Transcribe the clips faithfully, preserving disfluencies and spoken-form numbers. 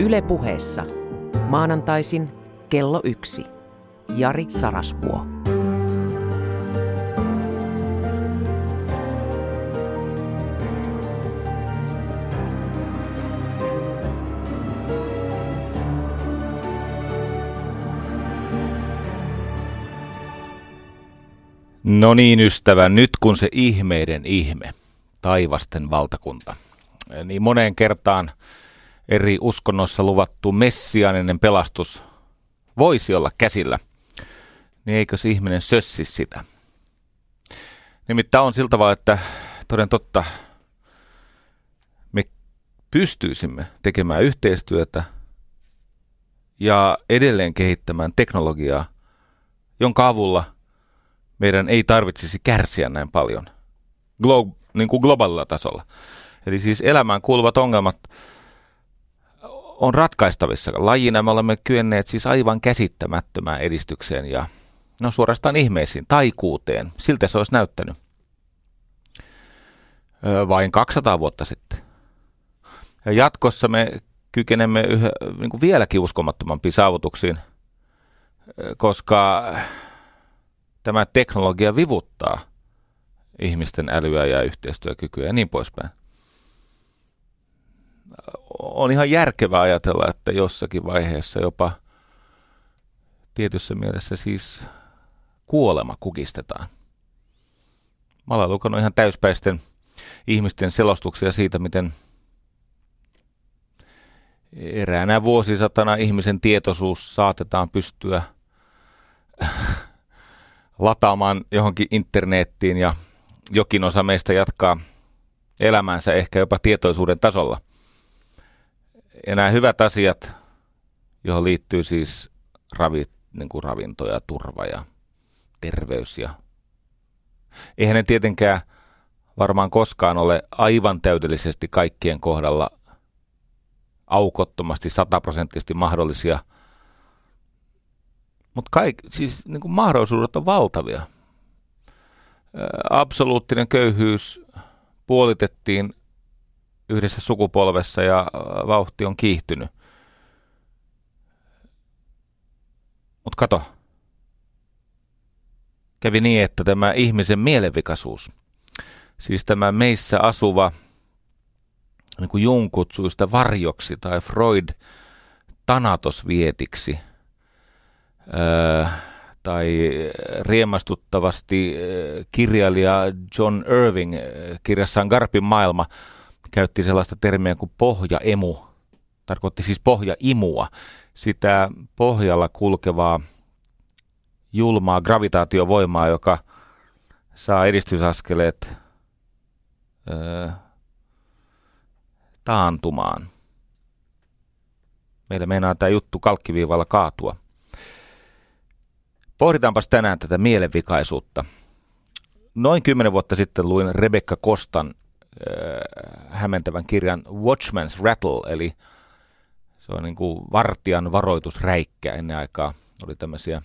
Yle Puheessa. Maanantaisin kello yksi. Jari Sarasvuo. No niin, ystävä, nyt kun se ihmeiden ihme, taivasten valtakunta, niin moneen kertaan eri uskonnoissa luvattu messiaaninen pelastus voisi olla käsillä, niin eikös ihminen sössi sitä? Nimittäin on siltä vaan, että toden totta me pystyisimme tekemään yhteistyötä ja edelleen kehittämään teknologiaa, jonka avulla meidän ei tarvitsisi kärsiä näin paljon Glo- niin kuin globaalilla tasolla. Eli siis elämään kuuluvat ongelmat on ratkaistavissa. Lajina me olemme kyenneet siis aivan käsittämättömään edistykseen ja no suorastaan ihmeisiin, taikuuteen. Siltä se olisi näyttänyt öö, vain kaksisataa vuotta sitten. Ja jatkossa me kykenemme yhä, niin kuin vieläkin uskomattomampiin saavutuksiin, koska tämä teknologia vivuttaa ihmisten älyä ja yhteistyökykyä ja niin poispäin. On ihan järkevää ajatella, että jossakin vaiheessa jopa tietyssä mielessä siis kuolema kukistetaan. Mä olen lukenut ihan täyspäisten ihmisten selostuksia siitä, miten eräänä vuosisatana ihmisen tietoisuus saatetaan pystyä lataamaan johonkin internettiin ja jokin osa meistä jatkaa elämäänsä ehkä jopa tietoisuuden tasolla. Ja nämä hyvät asiat, johon liittyy siis ravi, niin kuin ravinto ja turva ja terveys. Ja eihän ne tietenkään varmaan koskaan ole aivan täydellisesti kaikkien kohdalla aukottomasti, sataprosenttisesti mahdollisia. Mutta kaikki, siis niin kuin mahdollisuudet on valtavia. Absoluuttinen köyhyys puolitettiin yhdessä sukupolvessa ja vauhti on kiihtynyt. Mutta kato, kävi niin, että tämä ihmisen mielenvikaisuus, siis tämä meissä asuva, niin kuin Jung kutsui sitä varjoksi tai Freud tanatosvietiksi, Öö, tai riemastuttavasti kirjailija John Irving kirjassaan Garpin maailma käytti sellaista termiä kuin pohjaemu, tarkoitti siis pohjaimua, sitä pohjalla kulkevaa julmaa gravitaatiovoimaa, joka saa edistysaskeleet öö, taantumaan. Meillä meinaa tämä juttu kalkkiviivalla kaatua. Pohditaanpas tänään tätä mielenvikaisuutta. Noin kymmenen vuotta sitten luin Rebecca Costan äh, hämmentävän kirjan Watchman's Rattle, eli se on niin kuin vartijan varoitusräikkä. Ennen aikaa oli tämmöisiä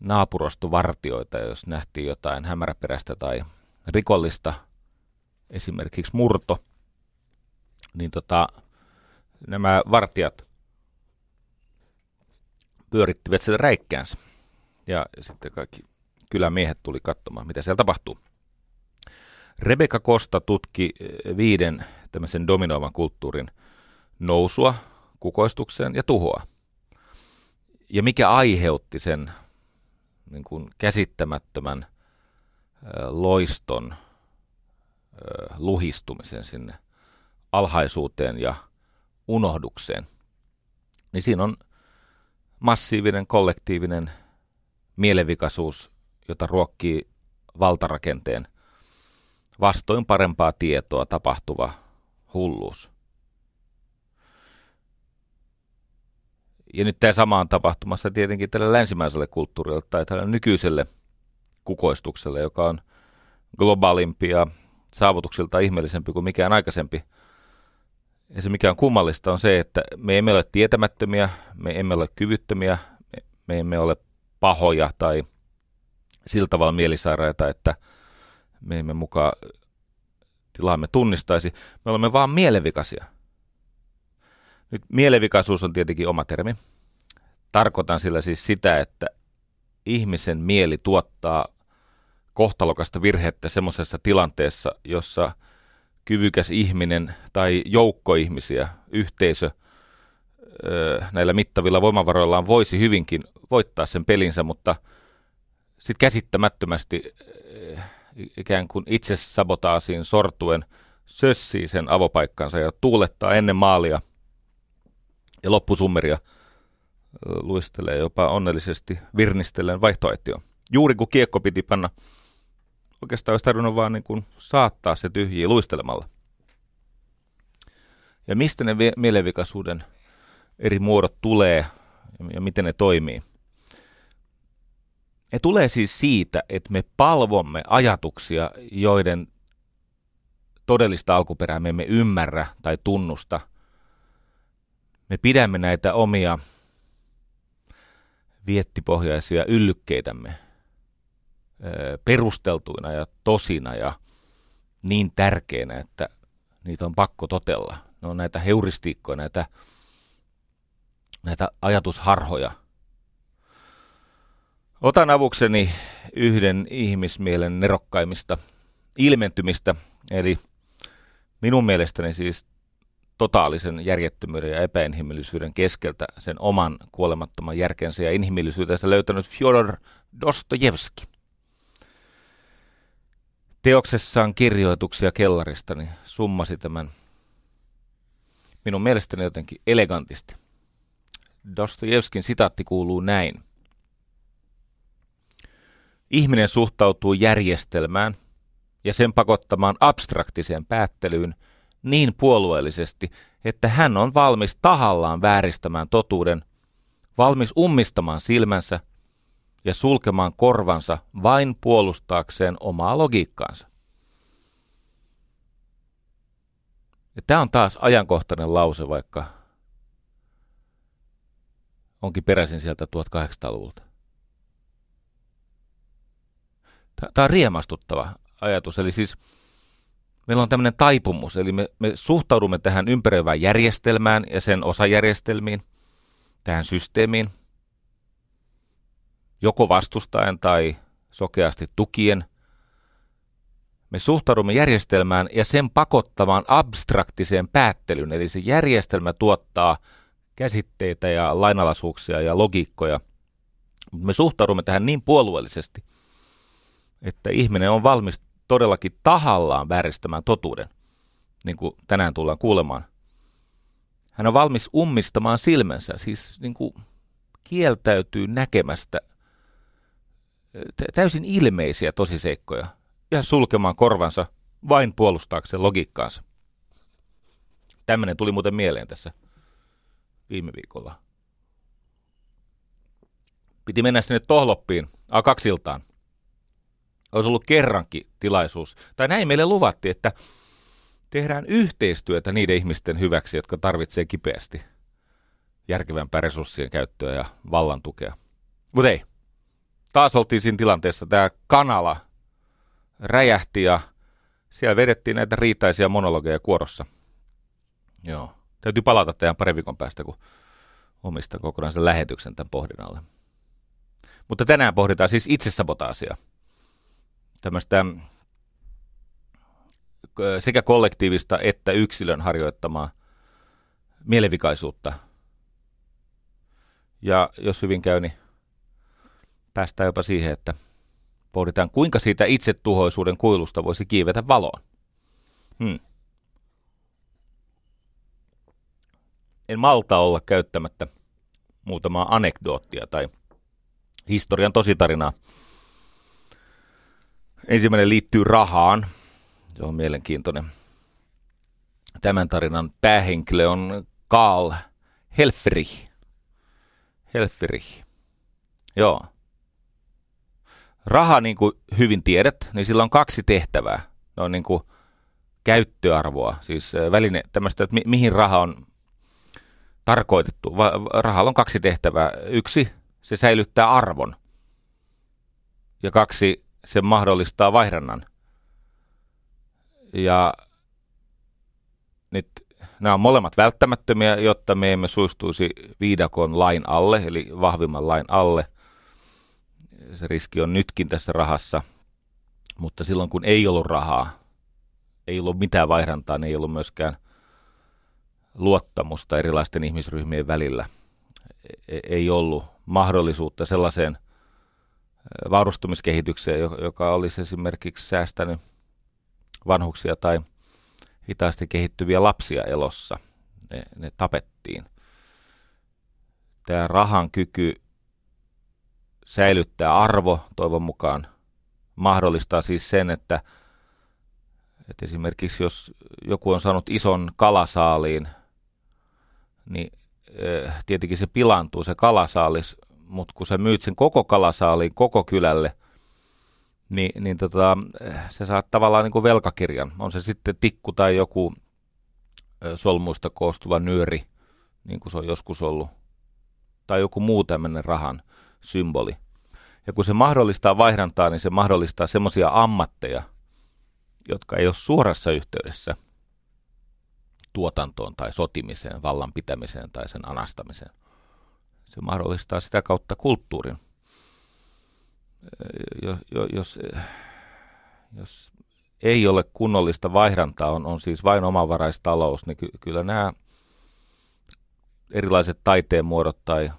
naapurostovartioita, jos nähtiin jotain hämäräperäistä tai rikollista, esimerkiksi murto, niin tota, nämä vartijat pyörittivät sieltä räikkäänsä ja sitten kaikki kylämiehet tuli katsomaan, mitä siellä tapahtuu. Rebecca Costa tutki viiden tämmöisen dominoivan kulttuurin nousua, kukoistukseen ja tuhoa. Ja mikä aiheutti sen niin kuin käsittämättömän loiston luhistumisen sinne alhaisuuteen ja unohdukseen. Niin siinä on massiivinen, kollektiivinen mielenvikaisuus, jota ruokkii valtarakenteen vastoin parempaa tietoa tapahtuva hulluus. Ja nyt tämä sama on tapahtumassa tietenkin tällä länsimäiselle kulttuurille tai tällä nykyiselle kukoistukselle, joka on globaalimpi ja saavutuksilta ihmeellisempi kuin mikään aikaisempi. Ja se, mikä on kummallista, on se, että me emme ole tietämättömiä, me emme ole kyvyttömiä, me, me emme ole pahoja tai sillä tavalla mielisairaita, että me emme mukaan tilaamme tunnistaisi. Me olemme vaan mielenvikaisia. Nyt mielenvikaisuus on tietenkin oma termi. Tarkoitan sillä siis sitä, että ihmisen mieli tuottaa kohtalokasta virhettä semmoisessa tilanteessa, jossa kyvykäs ihminen tai joukko ihmisiä, yhteisö näillä mittavilla voimavaroillaan voisi hyvinkin voittaa sen pelinsä, mutta sitten käsittämättömästi ikään kuin itse sabotaasiin sortuen sössii sen avopaikkansa ja tuulettaa ennen maalia ja loppusummeria luistelee jopa onnellisesti virnistellen vaihtoaitioon. Juuri kun kiekko piti panna, oikeastaan olisi tarvinnut vaan niin kuin saattaa se tyhjiä luistelemalla. Ja mistä ne mielenvikaisuuden eri muodot tulee ja miten ne toimii? Ne tulee siis siitä, että me palvomme ajatuksia, joiden todellista alkuperää me emme ymmärrä tai tunnusta. Me pidämme näitä omia viettipohjaisia yllykkeitämme perusteltuina ja tosina ja niin tärkeinä, että niitä on pakko totella. Ne on näitä heuristiikkoja, näitä, näitä ajatusharhoja. Otan avukseni yhden ihmismielen nerokkaimmista ilmentymistä, eli minun mielestäni siis totaalisen järjettömyyden ja epäinhimillisyyden keskeltä sen oman kuolemattoman järkensä ja inhimillisyytensä löytänyt Fjodor Dostojevski. Teoksessaan Kirjoituksia kellarista niin summasi tämän minun mielestäni jotenkin elegantisti. Dostojevskin sitaatti kuuluu näin. Ihminen suhtautuu järjestelmään ja sen pakottamaan abstraktiseen päättelyyn niin puolueellisesti, että hän on valmis tahallaan vääristämään totuuden, valmis ummistamaan silmänsä ja sulkemaan korvansa vain puolustaakseen omaa logiikkaansa. Ja tämä on taas ajankohtainen lause, vaikka onkin peräisin sieltä tuhatkahdeksansataaluvulta. Tämä on riemastuttava ajatus, eli siis meillä on tämmöinen taipumus, eli me, me suhtaudumme tähän ympäröivään järjestelmään ja sen osajärjestelmiin, tähän systeemiin, joko vastustaen tai sokeasti tukien. Me suhtaudumme järjestelmään ja sen pakottamaan abstraktiseen päättelyyn, eli se järjestelmä tuottaa käsitteitä ja lainalaisuuksia ja logiikkoja. Me suhtaudumme tähän niin puolueellisesti, että ihminen on valmis todellakin tahallaan vääristämään totuuden, niin kuin tänään tullaan kuulemaan. Hän on valmis ummistamaan silmänsä, siis niin kuin kieltäytyy näkemästä täysin ilmeisiä tosiseikkoja ja sulkemaan korvansa vain puolustaakseen logiikkaansa. Tämmöinen tuli muuten mieleen tässä viime viikolla. Piti mennä sinne Tohloppiin A kaksiltaan. Olisi ollut kerrankin tilaisuus, tai näin meille luvattiin, että tehdään yhteistyötä niiden ihmisten hyväksi, jotka tarvitsee kipeästi järkevämpää resurssien käyttöä ja vallan tukea. Mutta ei, taas oltiin siinä tilanteessa, tämä kanala räjähti ja siellä vedettiin näitä riitaisia monologeja kuorossa. Joo, täytyy palata tähän pari viikon päästä, kun omista kokonaisen lähetyksen tämän pohdinnalle. Mutta tänään pohditaan siis itsesabotaasia. Tämmöistä sekä kollektiivista että yksilön harjoittamaa mielenvikaisuutta. Ja jos hyvin käy, niin päästään jopa siihen, että pohditaan, kuinka siitä itsetuhoisuuden kuilusta voisi kiivetä valoon. Hmm. En malta olla käyttämättä muutamaa anekdoottia tai historian tositarinaa. Ensimmäinen liittyy rahaan. Se on mielenkiintoinen. Tämän tarinan päähenkilö on Karl Helfferich. Helfferich. Joo. Raha, niin kuin hyvin tiedät, niin sillä on kaksi tehtävää. Ne on niin kuin käyttöarvoa, siis väline tämmöistä, että mi- mihin raha on tarkoitettu. Va- rahalla on kaksi tehtävää. Yksi, se säilyttää arvon. Ja kaksi, se mahdollistaa vaihdannan. Ja nyt nämä on molemmat välttämättömiä, jotta me emme suistuisi viidakon lain alle, eli vahvimman lain alle. Se riski on nytkin tässä rahassa, mutta silloin kun ei ollut rahaa, ei ollut mitään vaihdantaa, niin ei ollut myöskään luottamusta erilaisten ihmisryhmien välillä. Ei ollut mahdollisuutta sellaiseen vaurastumiskehitykseen, joka olisi esimerkiksi säästänyt vanhuksia tai hitaasti kehittyviä lapsia elossa. Ne, ne tapettiin. Tämä rahan kyky säilyttää arvo, toivon mukaan, mahdollistaa siis sen, että, että esimerkiksi jos joku on saanut ison kalasaaliin, niin tietenkin se pilaantuu se kalasaalis, mutta kun sä myyt sen koko kalasaaliin koko kylälle, niin, niin tota, se saa tavallaan niin kuin velkakirjan. On se sitten tikku tai joku solmuista koostuva nyöri, niin kuin se on joskus ollut, tai joku muu tämmöinen rahan symboli. Ja kun se mahdollistaa vaihdantaa, niin se mahdollistaa semmoisia ammatteja, jotka ei ole suorassa yhteydessä tuotantoon tai sotimiseen, vallan pitämiseen tai sen anastamiseen. Se mahdollistaa sitä kautta kulttuurin. Jos, jos, jos ei ole kunnollista vaihdantaa, on, on siis vain omavaraistalous, niin ky, kyllä nämä erilaiset taiteen muodot tai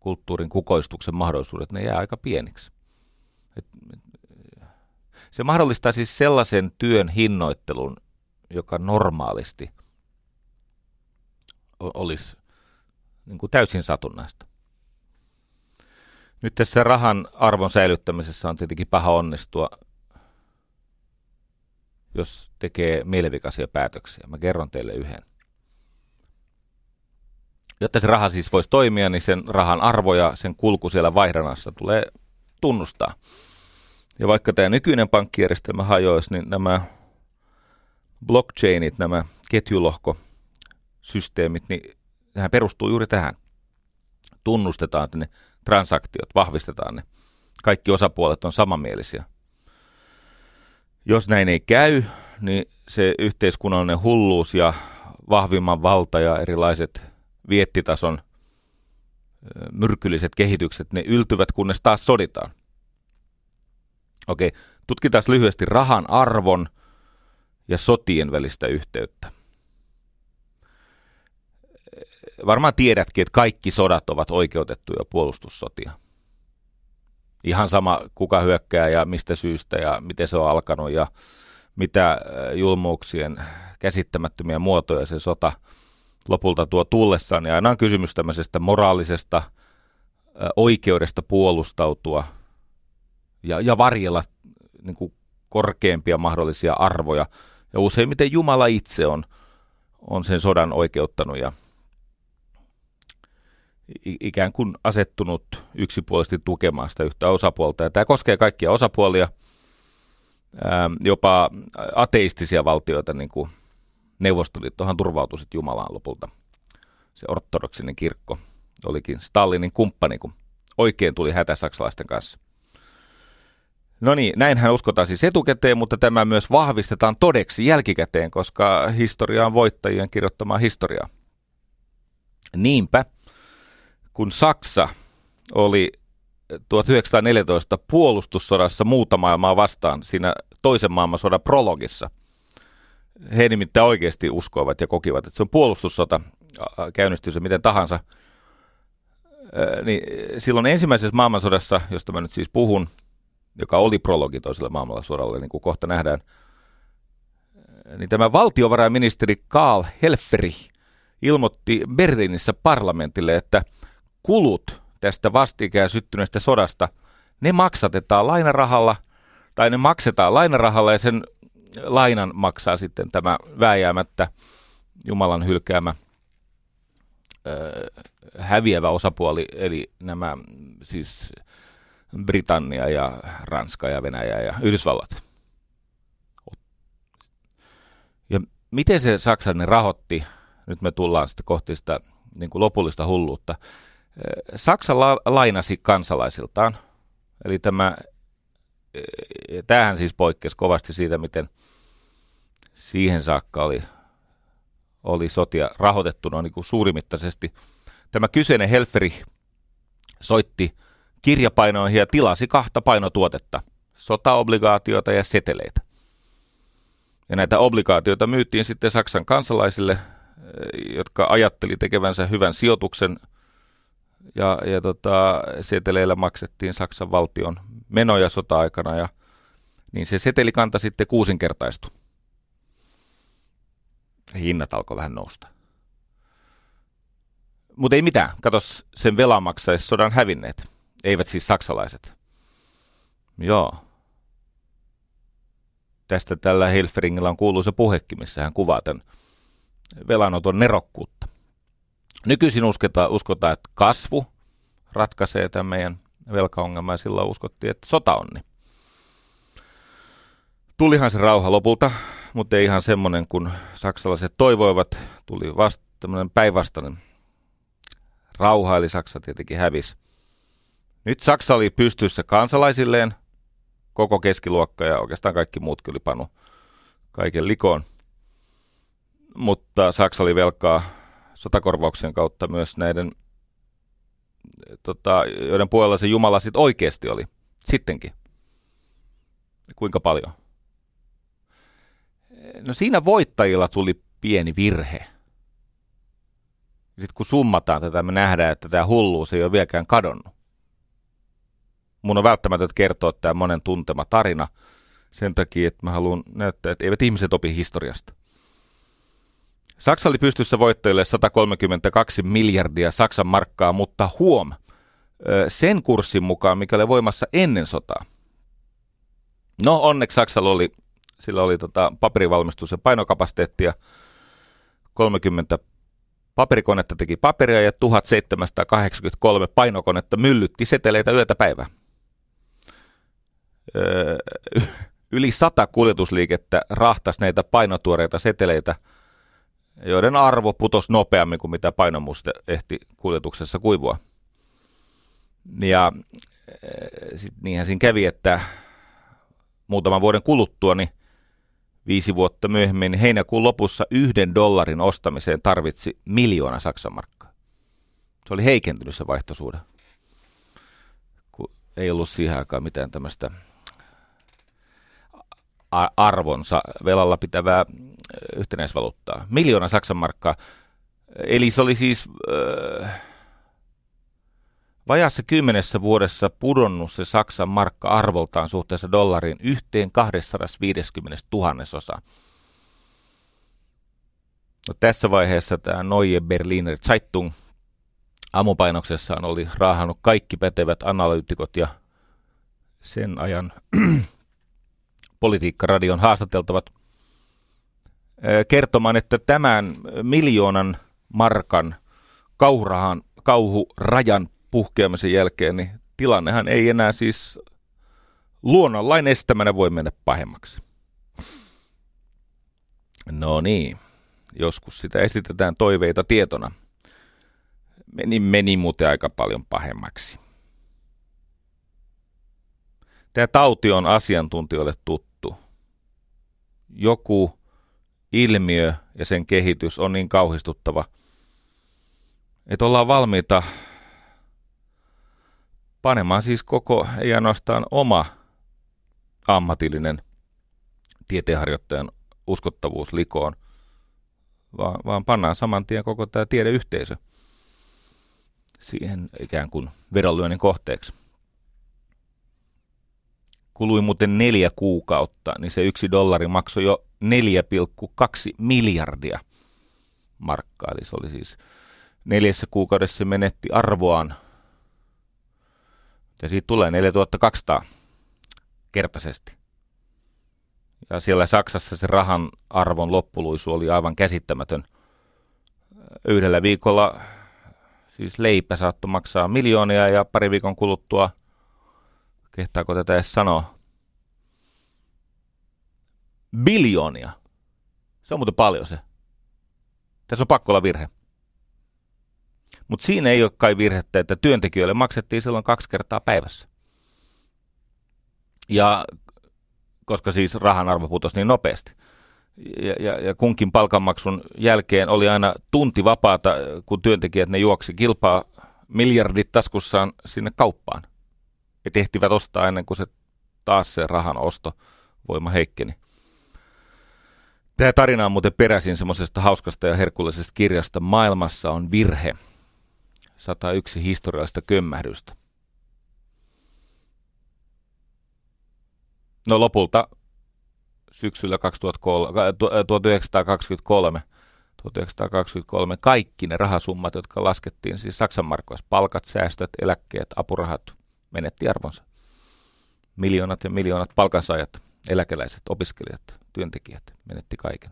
kulttuurin kukoistuksen mahdollisuudet, ne jää aika pieniksi. Et, se mahdollistaa siis sellaisen työn hinnoittelun, joka normaalisti olisi niin kuin täysin satunnaista. Nyt tässä rahan arvon säilyttämisessä on tietenkin paha onnistua, jos tekee mielenvikaisia päätöksiä. Mä kerron teille yhden. Jotta se raha siis voisi toimia, niin sen rahan arvo ja sen kulku siellä vaihdannassa tulee tunnustaa. Ja vaikka tämä nykyinen pankkijärjestelmä hajoisi, niin nämä blockchainit, nämä ketjulohkosysteemit, niin nehän perustuu juuri tähän. Tunnustetaan, että ne transaktiot, vahvistetaan ne. Kaikki osapuolet on samanmielisiä. Jos näin ei käy, niin se yhteiskunnallinen hulluus ja vahvimman valta ja erilaiset viettitason myrkylliset kehitykset, ne yltyvät, kunnes taas soditaan. Okei, tutkitaan lyhyesti rahan arvon ja sotien välistä yhteyttä. Varmaan tiedätkin, että kaikki sodat ovat oikeutettuja puolustussotia. Ihan sama, kuka hyökkää ja mistä syystä ja miten se on alkanut ja mitä julmuuksien käsittämättömiä muotoja se sota lopulta tuo tullessaan. Ja aina on kysymys tämmöisestä moraalisesta oikeudesta puolustautua ja, ja varjella niin kuin korkeimpia mahdollisia arvoja. Ja useimmiten Jumala itse on, on sen sodan oikeuttanut ja ikään kuin asettunut yksipuolisesti tukemaan sitä yhtä osapuolta. Ja tämä koskee kaikkia osapuolia, jopa ateistisia valtioita, niin kuin Neuvostoliittohan turvautui sitten Jumalaan lopulta. Se ortodoksinen kirkko olikin Stalinin kumppani, kun oikein tuli hätä saksalaisten kanssa. No niin, näinhän uskotaan siis etukäteen, mutta tämä myös vahvistetaan todeksi jälkikäteen, koska historia on voittajien kirjoittamaa historiaa. Niinpä. Kun Saksa oli tuhatyhdeksänsataaneljätoista puolustussodassa muuta maailmaa vastaan siinä toisen maailmansodan prologissa, he nimittäin oikeasti uskoivat ja kokivat, että se on puolustussota, käynnistyy se miten tahansa, niin silloin ensimmäisessä maailmansodassa, josta mä nyt siis puhun, joka oli prologi toiselle maailmansodalle, niin kuin kohta nähdään, niin tämä valtiovarainministeri Karl Helfferich ilmoitti Berliinissä parlamentille, että kulut tästä vastikään syttyneestä sodasta, ne maksatetaan lainarahalla, tai ne maksetaan lainarahalla, ja sen lainan maksaa sitten tämä vääjäämättä Jumalan hylkäämä ö, häviävä osapuoli, eli nämä siis Britannia ja Ranska ja Venäjä ja Yhdysvallat. Ja miten se Saksa ne rahoitti? Nyt me tullaan sitten kohti sitä niin kuin lopullista hulluutta. Saksa lainasi kansalaisiltaan, eli tämä, tämähän siis poikkesi kovasti siitä, miten siihen saakka oli oli sotia rahoitettuna niin kuin suurimittaisesti. Tämä kyseinen Helfferich soitti kirjapainoihin ja tilasi kahta painotuotetta, sotaobligaatioita ja seteleitä. Ja näitä obligaatioita myytiin sitten Saksan kansalaisille, jotka ajatteli tekevänsä hyvän sijoituksen, ja, ja tota, seteleillä maksettiin Saksan valtion menoja sota-aikana, ja niin se setelikanta sitten kuusinkertaistui. Hinnat alkoi vähän nousta. Mutta ei mitään, katos, sen velan maksaisi sodan hävinneet, eivät siis saksalaiset. Joo. Tästä tällä Helfferingillä on kuuluisa puhekki, missä hän kuvaa tämän velanoton nerokkuutta. Nykyisin uskotaan, uskotaan, että kasvu ratkaisee tämän meidän velkaongelman, ja silloin uskottiin, että sota onni. Tulihan se rauha lopulta, mutta ei ihan semmoinen kuin saksalaiset toivoivat. Tuli vasta, tämmöinen päinvastainen rauha, eli Saksa tietenkin hävisi. Nyt Saksa oli pystyssä kansalaisilleen, koko keskiluokka ja oikeastaan kaikki muutkin oli pannut kaiken likoon. Mutta Saksa oli velkaa sotakorvauksien kautta myös näiden, tota, joiden puolella se Jumala sitten oikeasti oli, sittenkin. Kuinka paljon? No siinä voittajilla tuli pieni virhe. Sitten kun summataan tätä, me nähdään, että tämä hulluus ei ole vieläkään kadonnut. Mun on välttämätöntä kertoa tämä monen tuntema tarina sen takia, että mä haluan näyttää, että eivät ihmiset opi historiasta. Saksa oli pystyssä voittajille sata kolmekymmentäkaksi miljardia Saksan markkaa, mutta huom, sen kurssin mukaan, mikä oli voimassa ennen sotaa. No onneksi Saksalla oli, sillä oli tota paperivalmistus ja painokapasiteettia, kolmekymmentä paperikonetta teki paperia ja tuhatseitsemänsataakahdeksankymmentäkolme painokonetta myllytti seteleitä yötä päivää. Öö, yli sata kuljetusliikettä rahtasi näitä painotuoreita seteleitä, joiden arvo putosi nopeammin kuin mitä painomuste ehti kuljetuksessa kuivua. Ja sitten niinhän siinä kävi, että muutaman vuoden kuluttua, niin viisi vuotta myöhemmin heinäkuun lopussa yhden dollarin ostamiseen tarvitsi miljoona Saksan markkaa. Se oli heikentynyt se vaihtosuhde, kun ei ollut siihen aikaan mitään tämmöistä arvonsa velalla pitävää yhtenäisvaluuttaa. Miljoona Saksan markkaa. Eli se oli siis äh, vajaassa kymmenessä vuodessa pudonnut se Saksan markka arvoltaan suhteessa dollariin yhteen kaksisataaviisikymmentätuhatta osaa. No, tässä vaiheessa tämä Neue Berliner Zeitung aamupainoksessaan oli raahannut kaikki pätevät analyytikot ja sen ajan politiikkaradion haastateltavat kertomaan, että tämän miljoonan markan kauhurahan, kauhurajan puhkeamisen jälkeen, niin tilannehan ei enää siis luonnonlain estämänä voi mennä pahemmaksi. No niin, joskus sitä esitetään toiveita tietona. Meni, meni muuten aika paljon pahemmaksi. Tämä tauti on asiantuntijoille tuttu. Joku ilmiö ja sen kehitys on niin kauhistuttava, että ollaan valmiita panemaan siis koko, ei ainoastaan oma ammatillinen tieteenharjoittajan uskottavuus likoon, vaan, vaan pannaan saman tien koko tämä tiedeyhteisö siihen ikään kuin vedonlyönnin kohteeksi. Kului muuten neljä kuukautta, niin se yksi dollari maksoi jo neljä pilkku kaksi miljardia markkaa. Eli se oli siis neljässä kuukaudessa se menetti arvoaan. Ja siitä tulee neljätuhattakaksisataa kertaisesti. Ja siellä Saksassa se rahan arvon loppuluisu oli aivan käsittämätön. Yhdellä viikolla siis leipä saattoi maksaa miljoonia ja pari viikon kuluttua, kehtaako tätä edes sanoa, biljoonia. Se on muuten paljon se. Tässä on pakko olla virhe. Mutta siinä ei ole kai virhettä, että työntekijöille maksettiin silloin kaksi kertaa päivässä. Ja koska siis rahan arvo putosi niin nopeasti. ja, ja, ja kunkin palkanmaksun jälkeen oli aina tunti vapaata, kun työntekijät ne juoksi kilpaa miljardit taskussaan sinne kauppaan. Ja tehtivät ostaa ennen kuin se taas se rahan ostovoima heikkeni. Tämä tarina on muuten peräisin semmoisesta hauskasta ja herkullisesta kirjasta Maailmassa on virhe. sata yksi historiallista kömmähdystä. No lopulta syksyllä tuhatyhdeksänsataakaksikymmentäkolme kaikki ne rahasummat, jotka laskettiin, siis Saksan markoissa, palkat, säästöt, eläkkeet, apurahat, menetti arvonsa. Miljoonat ja miljoonat palkansaajat, eläkeläiset, opiskelijat, työntekijät menetti kaiken.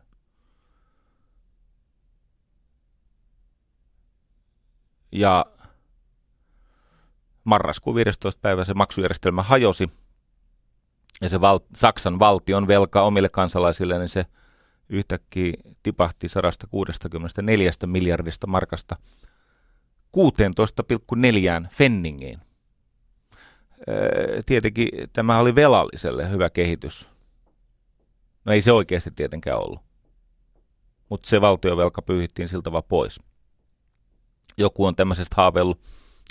Ja marraskuun viidestoista päivä se maksujärjestelmä hajosi. Ja se val- Saksan valtion velka omille kansalaisille, niin se yhtäkkiä tipahti sata kuusikymmentäneljä miljardista markasta kuusitoista pilkku neljä fenningiin. Öö, tietenkin tämä oli velalliselle hyvä kehitys. No ei se oikeasti tietenkään ollut. Mutta se valtionvelka pyyhittiin siltä vaan pois. Joku on tämmöisestä haaveillut,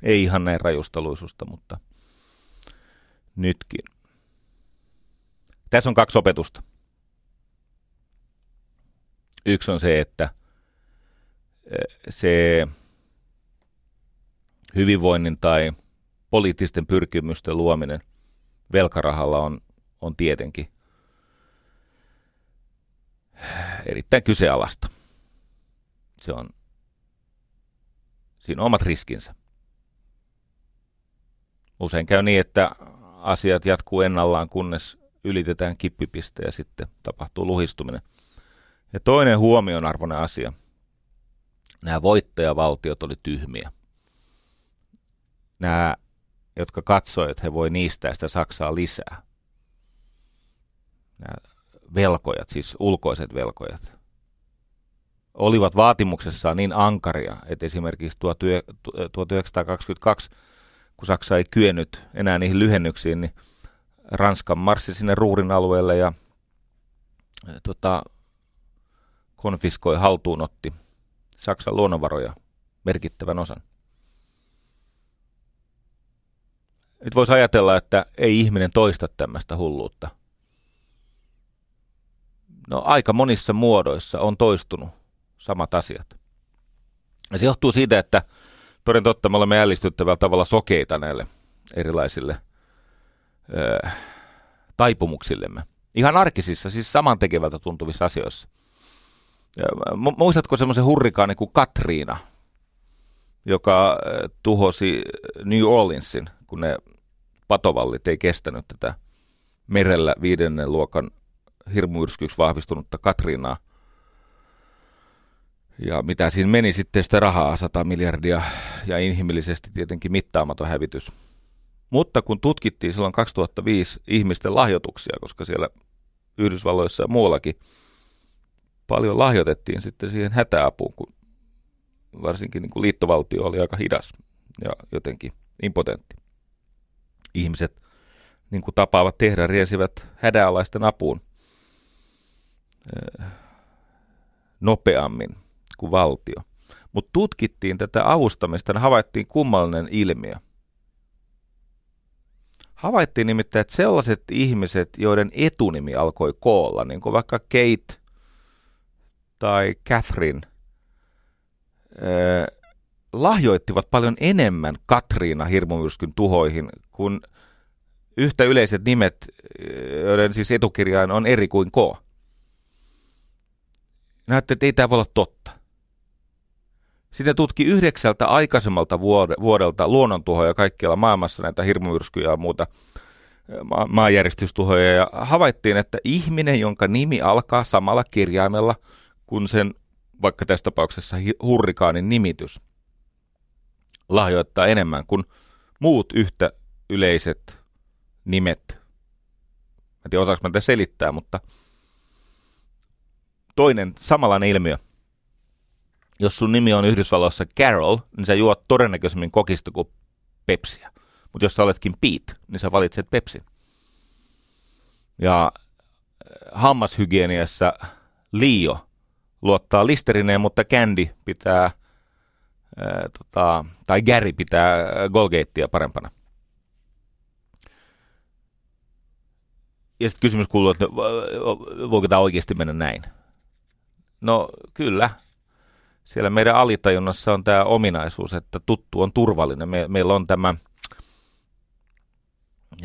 ei ihan näin rajusta luisusta, mutta nytkin. Tässä on kaksi opetusta. Yksi on se, että se hyvinvoinnin tai poliittisten pyrkimysten luominen velkarahalla on, on tietenkin erittäin kyseenalaista. Se on, siinä on omat riskinsä. Usein käy niin, että asiat jatkuu ennallaan, kunnes ylitetään kippipiste ja sitten tapahtuu luhistuminen. Ja toinen huomionarvoinen asia. Nämä voittajavaltiot oli tyhmiä. Nämä, jotka katsoivat, että he voi niistää sitä Saksaa lisää. Nämä velkojat, siis ulkoiset velkojat, olivat vaatimuksessaan niin ankaria, että esimerkiksi tuhatyhdeksänsataakaksikymmentäkaksi, kun Saksa ei kyennyt enää niihin lyhennyksiin, niin Ranskan marssi sinne Ruurin alueelle ja tota, konfiskoi, haltuunotti Saksan luonnonvaroja merkittävän osan. Nyt voisi ajatella, että ei ihminen toista tämmöistä hulluutta. No aika monissa muodoissa on toistunut samat asiat. Ja se johtuu siitä, että toden totta me olemme ällistyttävällä tavalla sokeita näille erilaisille Öö, taipumuksillemme. Ihan arkisissa, siis samantekevältä tuntuvissa asioissa. Mu- muistatko semmoisen hurrikaani kuin Katriina, joka tuhosi New Orleansin, kun ne patovallit ei kestänyt tätä merellä viidennen luokan hirmuyrskyksi vahvistunutta Katriinaa. Ja mitä siinä meni sitten sitä rahaa, sata miljardia ja inhimillisesti tietenkin mittaamaton hävitys. Mutta kun tutkittiin silloin kaksituhattaviisi ihmisten lahjoituksia, koska siellä Yhdysvalloissa ja muuallakin paljon lahjoitettiin sitten siihen hätäapuun, kun varsinkin niin kuin liittovaltio oli aika hidas ja jotenkin impotentti. Ihmiset, niin kuin tapaavat tehdä, riesivät hädänalaisten apuun nopeammin kuin valtio. Mutta tutkittiin tätä avustamista ja havaittiin kummallinen ilmiö. Havaittiin nimittäin, että sellaiset ihmiset, joiden etunimi alkoi koolla, niin kuin vaikka Kate tai Catherine, eh, lahjoittivat paljon enemmän Katriina hirmumyrskyn tuhoihin kuin yhtä yleiset nimet, joiden siis etukirjain on eri kuin K. Näyttää, että ei tämä voi olla totta. Sitten tutki yhdeksältä aikaisemmalta vuodelta luonnontuhoja kaikkialla maailmassa, näitä hirmumyrskyjä ja muuta ma- maanjäristystuhoja. Ja havaittiin, että ihminen, jonka nimi alkaa samalla kirjaimella kuin sen, vaikka tässä tapauksessa hurrikaanin nimitys, lahjoittaa enemmän kuin muut yhtä yleiset nimet. En tiedä, osaanko mä tätä selittää, mutta toinen samanlainen ilmiö. Jos sun nimi on Yhdysvalloissa Carroll, niin sä juot todennäköisemmin kokista kuin Pepsiä. Mutta jos sä oletkin Pete, niin sä valitset Pepsin. Ja hammashygieniassa Leo luottaa Listerineen, mutta Candy pitää, ää, tota, tai Gary pitää Golgatea parempana. Ja sitten kysymys kuuluu, että voiko tämä oikeasti mennä näin? No kyllä. Siellä meidän alitajunnassa on tämä ominaisuus, että tuttu on turvallinen. Me, meillä on tämä,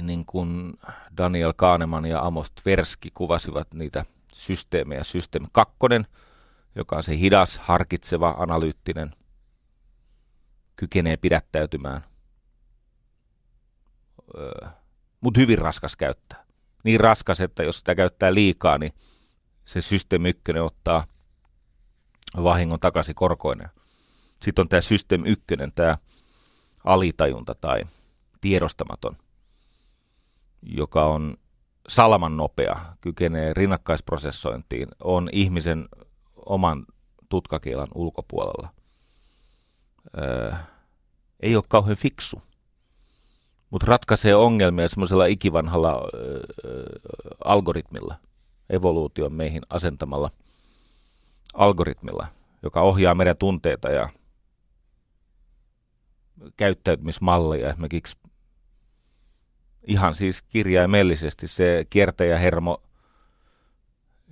niin kuin Daniel Kahneman ja Amos Tversky kuvasivat niitä systeemejä. Systeemi kakkonen, joka on se hidas, harkitseva, analyyttinen, kykenee pidättäytymään, öö, mutta hyvin raskas käyttää. Niin raskas, että jos sitä käyttää liikaa, niin se systeemi ykkönen ottaa vahingon takaisin korkoinen. Sitten on tämä systeemi ykkönen, tämä alitajunta tai tiedostamaton, joka on salaman nopea, kykenee rinnakkaisprosessointiin, on ihmisen oman tutkakielan ulkopuolella. Öö, ei ole kauhean fiksu, mutta ratkaisee ongelmia semmoisella ikivanhalla öö, algoritmilla, evoluution meihin asentamalla algoritmilla, joka ohjaa meidän tunteita ja käyttäytymismalleja. Esimerkiksi ihan siis kirjaimellisesti se kiertäjähermo,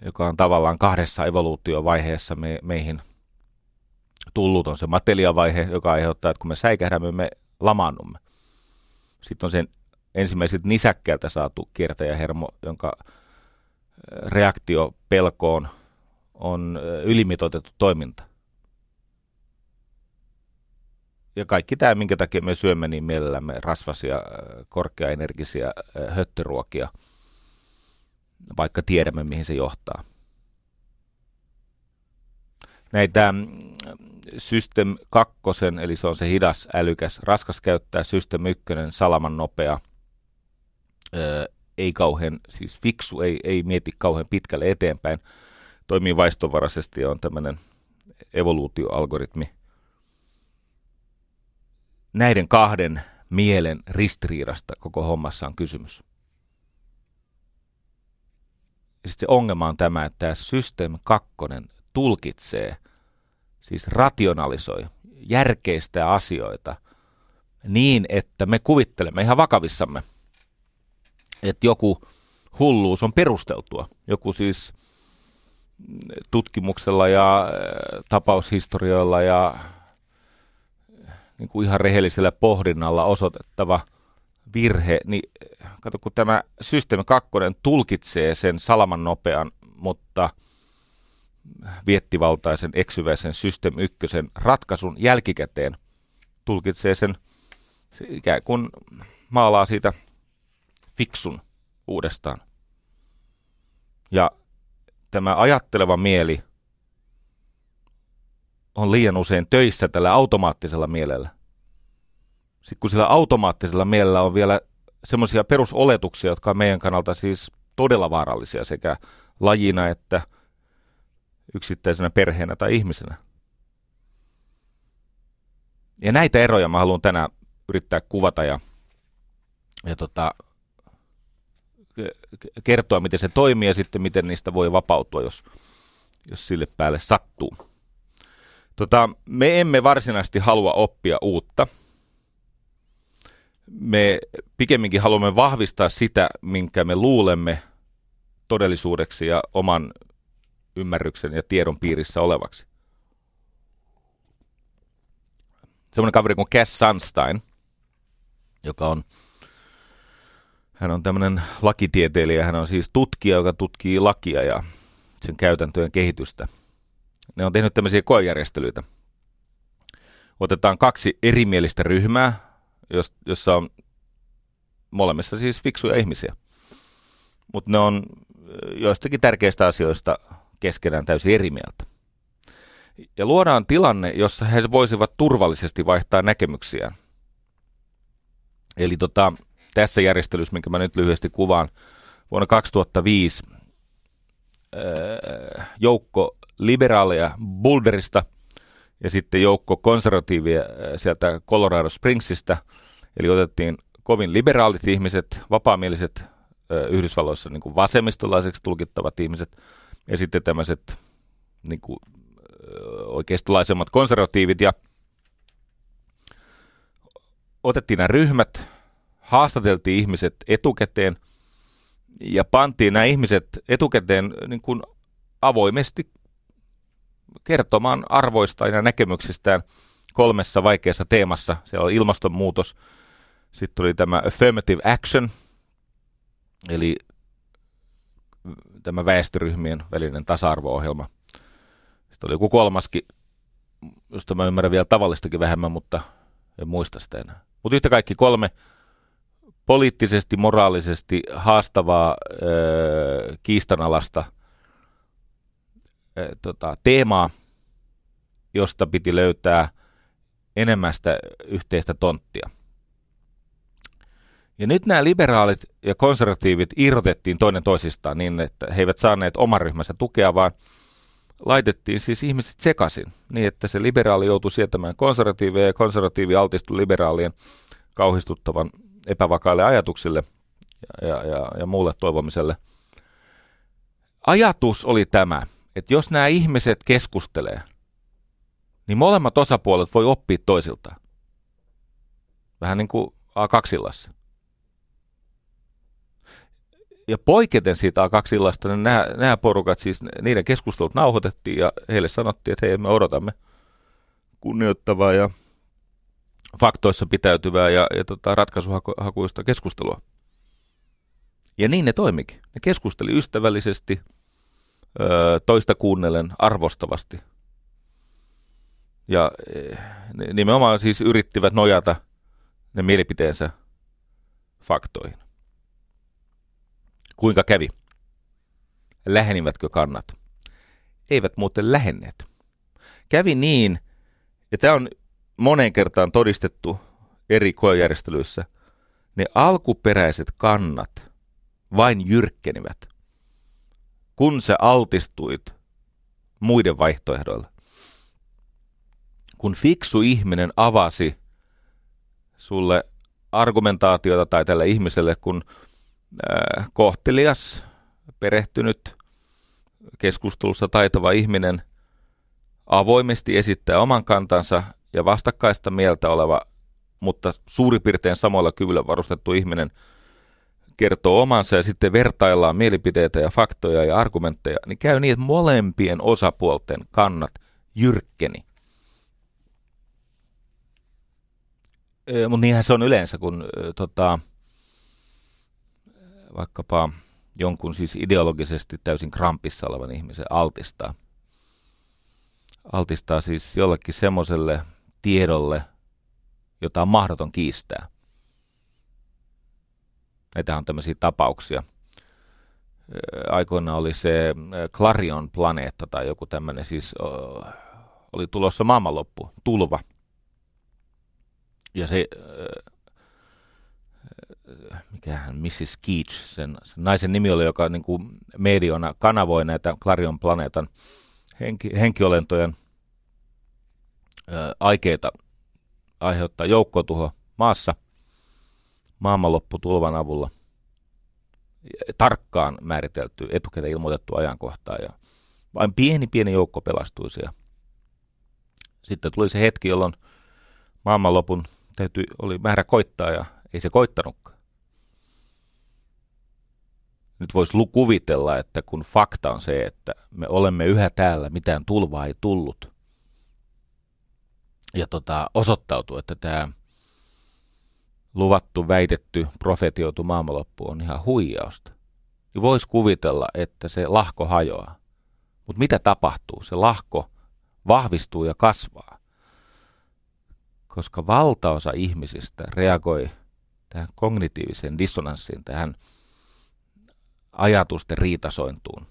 joka on tavallaan kahdessa evoluutiovaiheessa me, meihin tullut, on se mateliavaihe, joka aiheuttaa, että kun me säikähdämme, me lamaannumme. Sitten on sen ensimmäiset nisäkkäältä saatu kiertäjähermo, jonka reaktio pelkoon on ylimitoitettu toiminta. Ja kaikki tämä, minkä takia me syömme niin mielellämme rasvasia, korkeaenergisiä höttöruokia, vaikka tiedämme, mihin se johtaa. Näitä system kakkosen, eli se on se hidas, älykäs, raskas käyttää, system ykkönen, salaman nopea, öö, ei kauhean, siis fiksu, ei, ei mieti kauhean pitkälle eteenpäin, toimii vaistovaraisesti ja on tämmöinen evoluutioalgoritmi. Näiden kahden mielen ristiriidasta koko hommassa on kysymys. Ja sitten se ongelma on tämä, että tämä systeemi kakkonen tulkitsee, siis rationalisoi, järkeistää asioita niin, että me kuvittelemme ihan vakavissamme, että joku hulluus on perusteltua, joku siis tutkimuksella ja tapaushistorioilla ja niin kuin ihan rehellisellä pohdinnalla osoitettava virhe, niin kato, kun tämä systeemi kakkonen tulkitsee sen salaman nopean, mutta viettivaltaisen, eksyväisen systeemi ykkösen ratkaisun jälkikäteen, tulkitsee sen, se ikään kuin maalaa siitä fiksun uudestaan. Ja tämä ajatteleva mieli on liian usein töissä tällä automaattisella mielellä. Sitten kun sillä automaattisella mielellä on vielä semmoisia perusoletuksia, jotka on meidän kannalta siis todella vaarallisia sekä lajina että yksittäisenä perheenä tai ihmisenä. Ja näitä eroja mä haluan tänään yrittää kuvata ja, ja tota, kertoa, miten se toimii ja sitten miten niistä voi vapautua, jos, jos sille päälle sattuu. Tota, me emme varsinaisesti halua oppia uutta. Me pikemminkin haluamme vahvistaa sitä, minkä me luulemme todellisuudeksi ja oman ymmärryksen ja tiedon piirissä olevaksi. Semmoinen kaveri kuin Cass Sunstein, joka on, hän on tämmöinen lakitieteilijä, hän on siis tutkija, joka tutkii lakia ja sen käytäntöjen kehitystä. Ne on tehnyt tämmöisiä koejärjestelyitä. Otetaan kaksi erimielistä ryhmää, jossa on molemmissa siis fiksuja ihmisiä. Mutta ne on joistakin tärkeistä asioista keskenään täysin eri mieltä. Ja luodaan tilanne, jossa he voisivat turvallisesti vaihtaa näkemyksiään. Eli tota, tässä järjestelyssä, minkä mä nyt lyhyesti kuvaan, vuonna kaksituhattaviisi öö, joukko liberaaleja Boulderista ja sitten joukko konservatiivia sieltä Colorado Springsista. Eli otettiin kovin liberaalit ihmiset, vapaamieliset Yhdysvalloissa niin kuin vasemmistolaiseksi tulkittavat ihmiset ja sitten tämmöiset niin kuin, oikeistolaisemmat konservatiivit ja otettiin nämä ryhmät, haastateltiin ihmiset etukäteen ja pantiin nämä ihmiset etukäteen niin kuin avoimesti kertomaan arvoistaan ja näkemyksistään kolmessa vaikeassa teemassa. Siellä oli ilmastonmuutos, sitten tuli tämä affirmative action, eli tämä väestöryhmien välinen tasa-arvo-ohjelma. Sitten oli joku kolmaskin, josta mä ymmärrän vielä tavallistakin vähemmän, mutta en muista sitä enää. Mutta yhtä kaikki kolme poliittisesti, moraalisesti haastavaa, öö, kiistanalasta öö, tota, teemaa, josta piti löytää enemmän sitä yhteistä tonttia. Ja nyt nämä liberaalit ja konservatiivit irrotettiin toinen toisistaan niin, että he eivät saaneet oman ryhmänsä tukea, vaan laitettiin siis ihmiset sekaisin niin, että se liberaali joutui sietämään konservatiiveja ja konservatiivi altistui liberaalien kauhistuttavan epävakaille ajatuksille ja, ja, ja, ja muulle toivomiselle. Ajatus oli tämä, että jos nämä ihmiset keskustelee, niin molemmat osapuolet voi oppia toisiltaan. Vähän niin kuin A kaksi-illassa. Ja poiketen siitä A kaksi-illasta, niin nämä, nämä porukat, siis niiden keskustelut nauhoitettiin ja heille sanottiin, että hei, me odotamme kunnioittavaa ja faktoissa pitäytyvää ja, ja tota, ratkaisuhakuista keskustelua. Ja niin ne toimikin. Ne keskusteli ystävällisesti, toista kuunnellen arvostavasti. Ja nimenomaan siis yrittivät nojata ne mielipiteensä faktoihin. Kuinka kävi? Lähenivätkö kannat? Eivät muuten lähenneet. Kävi niin, ja tämä on moneen kertaan todistettu eri koejärjestelyissä, ne alkuperäiset kannat vain jyrkkenivät, kun sä altistuit muiden vaihtoehdoille. Kun fiksu ihminen avasi sulle argumentaatiota tai tälle ihmiselle, kun kohtelias, perehtynyt, keskustelussa taitava ihminen avoimesti esittää oman kantansa ja vastakkaista mieltä oleva, mutta suurin piirtein samoilla kyvyillä varustettu ihminen kertoo omansa ja sitten vertaillaan mielipiteitä ja faktoja ja argumentteja, niin käy niin, että molempien osapuolten kannat jyrkkeni. Mutta niinhän se on yleensä, kun tota, vaikkapa jonkun siis ideologisesti täysin krampissa olevan ihmisen altistaa. Altistaa siis jollekin semmoiselle tiedolle, jota on mahdoton kiistää. Näitähän on tämmöisiä tapauksia. Aikoinaan oli se Clarion planeetta tai joku tämmöinen, siis oli tulossa maailmanloppu, tulva. Ja se, äh, mikähän missis Keach, sen, sen naisen nimi oli, joka niin kuin mediona kanavoi näitä Clarion planeetan henki, henkiolentojen äh, aikeita aiheuttaa joukkotuho maassa maailmanlopputulvan avulla. Tarkkaan määritelty, etukäteen ilmoitettu ajankohtaa ja vain pieni pieni joukko pelastui siellä. Sitten tuli se hetki, jolloin maailmanlopun täytyy, oli määrä koittaa ja ei se koittanutkaan. Nyt voisi kuvitella, että kun fakta on se, että me olemme yhä täällä, mitään tulvaa ei tullut. Ja tota, osoittautuu, että tämä luvattu, väitetty, profetioitu maailmanloppu on ihan huijausta. Niin voisi kuvitella, että se lahko hajoaa. Mutta mitä tapahtuu? Se lahko vahvistuu ja kasvaa. Koska valtaosa ihmisistä reagoi tähän kognitiiviseen dissonanssiin, tähän ajatusten riitasointuun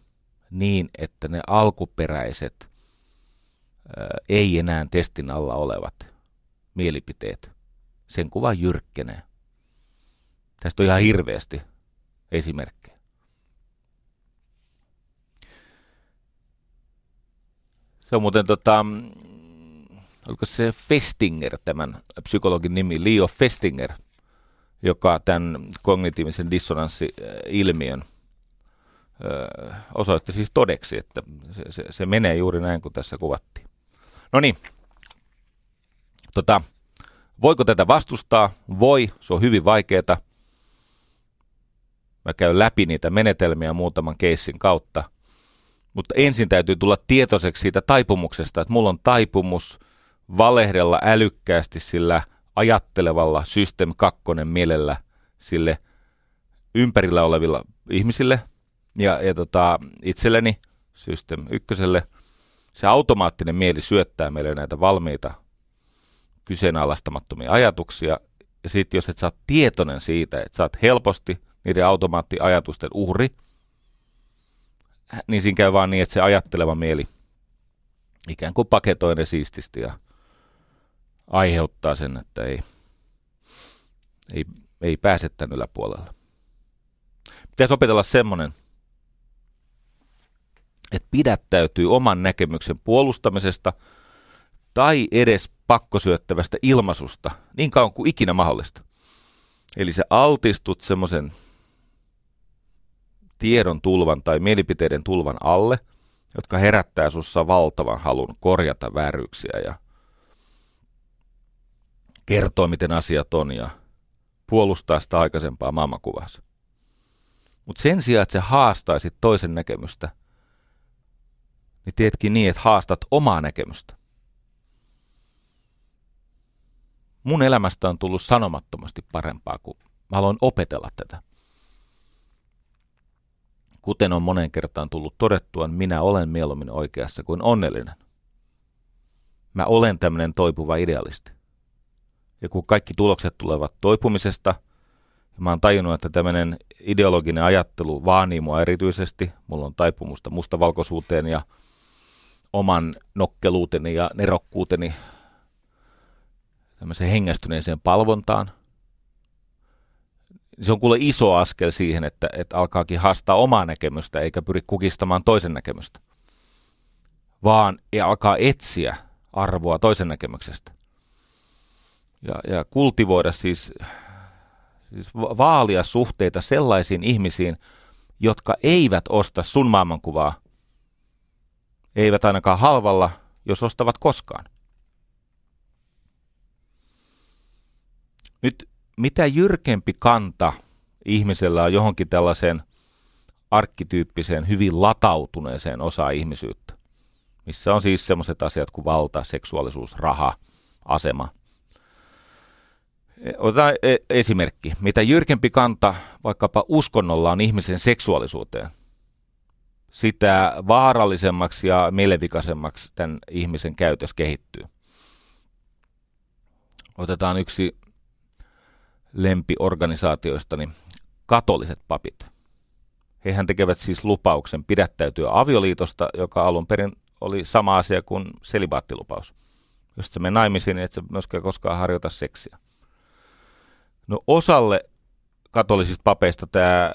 niin, että ne alkuperäiset ää, ei enää testin alla olevat mielipiteet, sen kuva jyrkkenee. Tästä on ihan hirveästi esimerkkejä. Se on muuten tota... Oliko se Festinger, tämän psykologin nimi, Leo Festinger, joka tämän kognitiivisen dissonanssiilmiön osoitti siis todeksi, että se, se, se menee juuri näin, kuin tässä kuvattiin. No niin, tota, voiko tätä vastustaa? Voi, se on hyvin vaikeaa. Mä käyn läpi niitä menetelmiä muutaman keissin kautta, mutta ensin täytyy tulla tietoiseksi siitä taipumuksesta, että mulla on taipumus valehdella älykkäästi sillä ajattelevalla system kakkonen mielellä sille ympärillä olevilla ihmisille ja, ja tota, itselleni system ykköselle. Se automaattinen mieli syöttää meille näitä valmiita kyseenalaistamattomia ajatuksia ja sitten jos et sä oot tietoinen siitä, että sä oot helposti niiden automaattiajatusten uhri, niin siinä käy vaan niin, että se ajatteleva mieli ikään kuin paketoi ne siististi ja aiheuttaa sen, että ei, ei, ei pääse tämän yläpuolella. Pitäisi opetella semmoinen, että pidättäytyy oman näkemyksen puolustamisesta tai edes pakkosyöttävästä ilmaisusta niin kauan kuin ikinä mahdollista. Eli sä altistut semmoisen tiedon tulvan tai mielipiteiden tulvan alle, jotka herättää sussa valtavan halun korjata vääryyksiä ja kertoa, miten asiat on ja puolustaa sitä aikaisempaa maailmankuvaansa. Mutta sen sijaan, että sä haastaisit toisen näkemystä, niin teetkin niin, että haastat omaa näkemystä. Mun elämästä on tullut sanomattomasti parempaa, kun mä haluan opetella tätä. Kuten on monen kertaan tullut todettua, niin minä olen mieluummin oikeassa kuin onnellinen. Mä olen tämmöinen toipuva idealisti. Ja kun kaikki tulokset tulevat toipumisesta, mä oon tajunnut, että tämmöinen ideologinen ajattelu vaanii mua erityisesti. Mulla on taipumusta mustavalkoisuuteen ja oman nokkeluuteni ja nerokkuuteni tämmöiseen hengästyneeseen palvontaan. Se on kuule iso askel siihen, että, että alkaakin haastaa omaa näkemystä, eikä pyri kukistamaan toisen näkemystä, vaan alkaa etsiä arvoa toisen näkemyksestä. Ja, ja kultivoida siis, siis vaalia suhteita sellaisiin ihmisiin, jotka eivät osta sun maailmankuvaa, eivät ainakaan halvalla, jos ostavat koskaan. Nyt mitä jyrkempi kanta ihmisellä on johonkin tällaiseen arkkityyppiseen, hyvin latautuneeseen osaan ihmisyyttä, missä on siis sellaiset asiat kuin valta, seksuaalisuus, raha, asema. Otetaan esimerkki. Mitä jyrkempi kanta vaikkapa uskonnolla on ihmisen seksuaalisuuteen, sitä vaarallisemmaksi ja mielevikaisemmaksi tämän ihmisen käytös kehittyy. Otetaan yksi lempiorganisaatioistani, katoliset papit. Hehän tekevät siis lupauksen pidättäytyä avioliitosta, joka alun perin oli sama asia kuin selibaattilupaus. Jos sä mene naimisiin, niin et sä myöskään koskaan harjoita seksiä. No osalle katolisista papeista tämä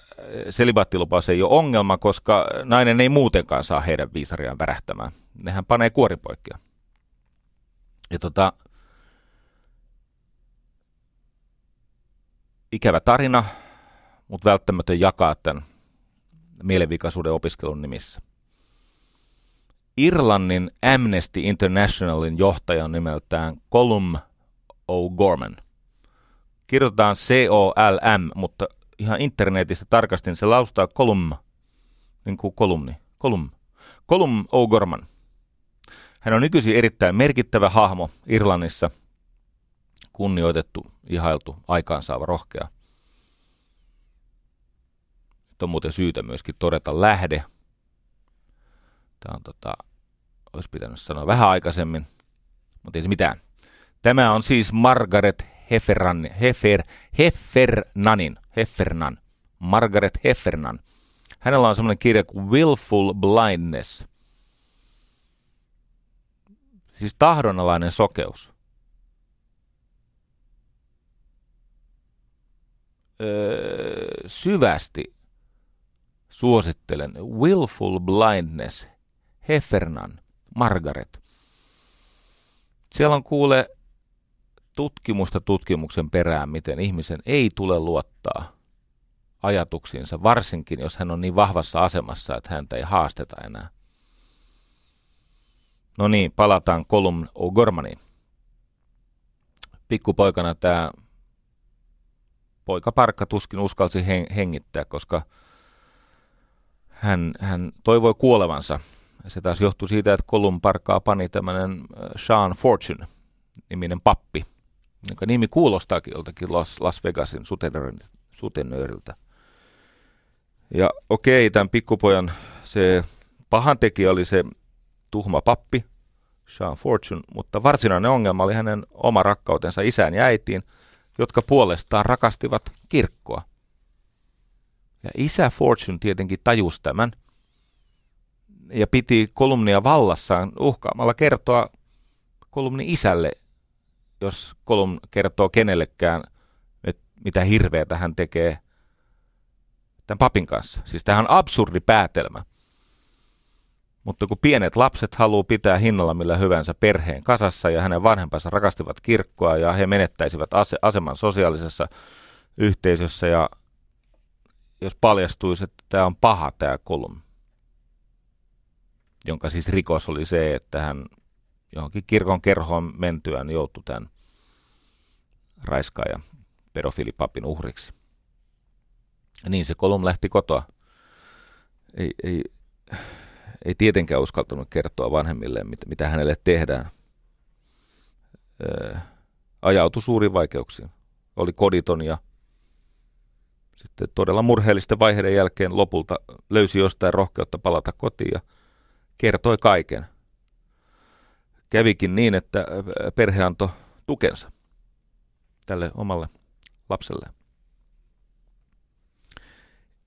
selibaattilupaus ei ole ongelma, koska nainen ei muutenkaan saa heidän viisariaan värähtämään. Nehän panee kuoripoikkia. Ja tota... Ikävä tarina, mutta välttämätön jakaa tämän mielenvikaisuuden opiskelun nimissä. Irlannin Amnesty Internationalin johtaja on nimeltään Colm O'Gorman. Kirjoitetaan C O L M, mutta ihan internetistä tarkastin se laustaa Colm, niin kuin kolumni. Colm. Colm O'Gorman. Hän on nykyisin erittäin merkittävä hahmo Irlannissa. Kunnioitettu, ihailtu, aikaansaava, rohkea. Nyt on muuten syytä myöskin todeta lähde. Tämä on, tota, olisi pitänyt sanoa vähän aikaisemmin, mutta ei se mitään. Tämä on siis Margaret Heffernan, Heffer, Heffernanin, Heffernan, Margaret Heffernan. Hänellä on semmoinen kirja kuin Willful Blindness, siis tahdonalainen sokeus. Öö, syvästi suosittelen Willful Blindness, Heffernan, Margaret. Siellä on kuule tutkimusta tutkimuksen perään, miten ihmisen ei tule luottaa ajatuksiinsa, varsinkin jos hän on niin vahvassa asemassa, että häntä ei haasteta enää. No niin, palataan Colm O'Gormaniin. Pikkupoikana tämä poikaparkka tuskin uskalsi hengittää, koska hän, hän toivoi kuolevansa. Se taas johtui siitä, että Colm parkkaa pani tämmöinen Sean Fortune-niminen pappi, jonka nimi kuulostaakin joltakin Las Vegasin sutenööriltä. Ja okei, tämän pikkupojan se pahantekijä oli se tuhma pappi, Sean Fortune, mutta varsinainen ongelma oli hänen oma rakkautensa isään ja äitiin, jotka puolestaan rakastivat kirkkoa. Ja isä Fortune tietenkin tajusi tämän ja piti Colmnia vallassaan uhkaamalla kertoa Colmnin isälle, jos Colm kertoo kenellekään, että mitä hirveätä hän tekee tämän papin kanssa. Siis tämähän on absurdi päätelmä. Mutta kun pienet lapset haluaa pitää hinnalla millä hyvänsä perheen kasassa ja hänen vanhempansa rakastivat kirkkoa ja he menettäisivät ase- aseman sosiaalisessa yhteisössä ja jos paljastuisi, että tämä on paha tämä Colm, jonka siis rikos oli se, että hän johonkin kirkon kerhoon mentyään joutui tämän raiskaajan pedofiilipapin uhriksi. Ja niin se Colm lähti kotoa. Ei... ei Ei tietenkään uskaltanut kertoa vanhemmilleen, mit, mitä hänelle tehdään. Öö, ajautui suuriin vaikeuksiin. Oli koditon ja sitten todella murheellisten vaiheiden jälkeen lopulta löysi jostain rohkeutta palata kotiin ja kertoi kaiken. Kävikin niin, että perhe antoi tukensa tälle omalle lapselleen.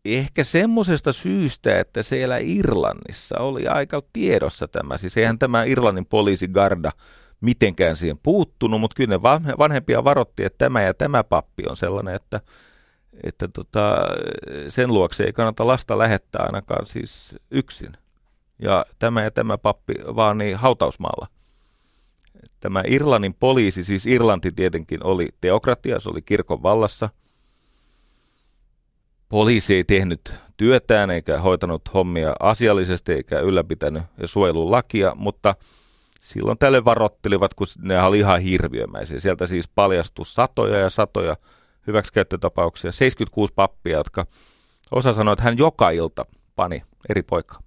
Ehkä semmoisesta syystä, että siellä Irlannissa oli aika tiedossa tämä. Siis eihän tämä Irlannin poliisigarda mitenkään siihen puuttunut, mutta kyllä ne vanhempia varoitti, että tämä ja tämä pappi on sellainen, että, että tota, sen luokse ei kannata lasta lähettää ainakaan siis yksin. Ja tämä ja tämä pappi vaan niin hautausmaalla. Tämä Irlannin poliisi, siis Irlanti tietenkin oli teokratia, se oli kirkon vallassa. Poliisi ei tehnyt työtään eikä hoitanut hommia asiallisesti eikä ylläpitänyt ja suojelun lakia, mutta silloin tälle varoittelivat, kun ne oli ihan hirviömäisiä. Sieltä siis paljastui satoja ja satoja hyväksikäyttötapauksia, seitsemänkymmentäkuusi pappia, jotka osa sanoi, että hän joka ilta pani eri poikaa.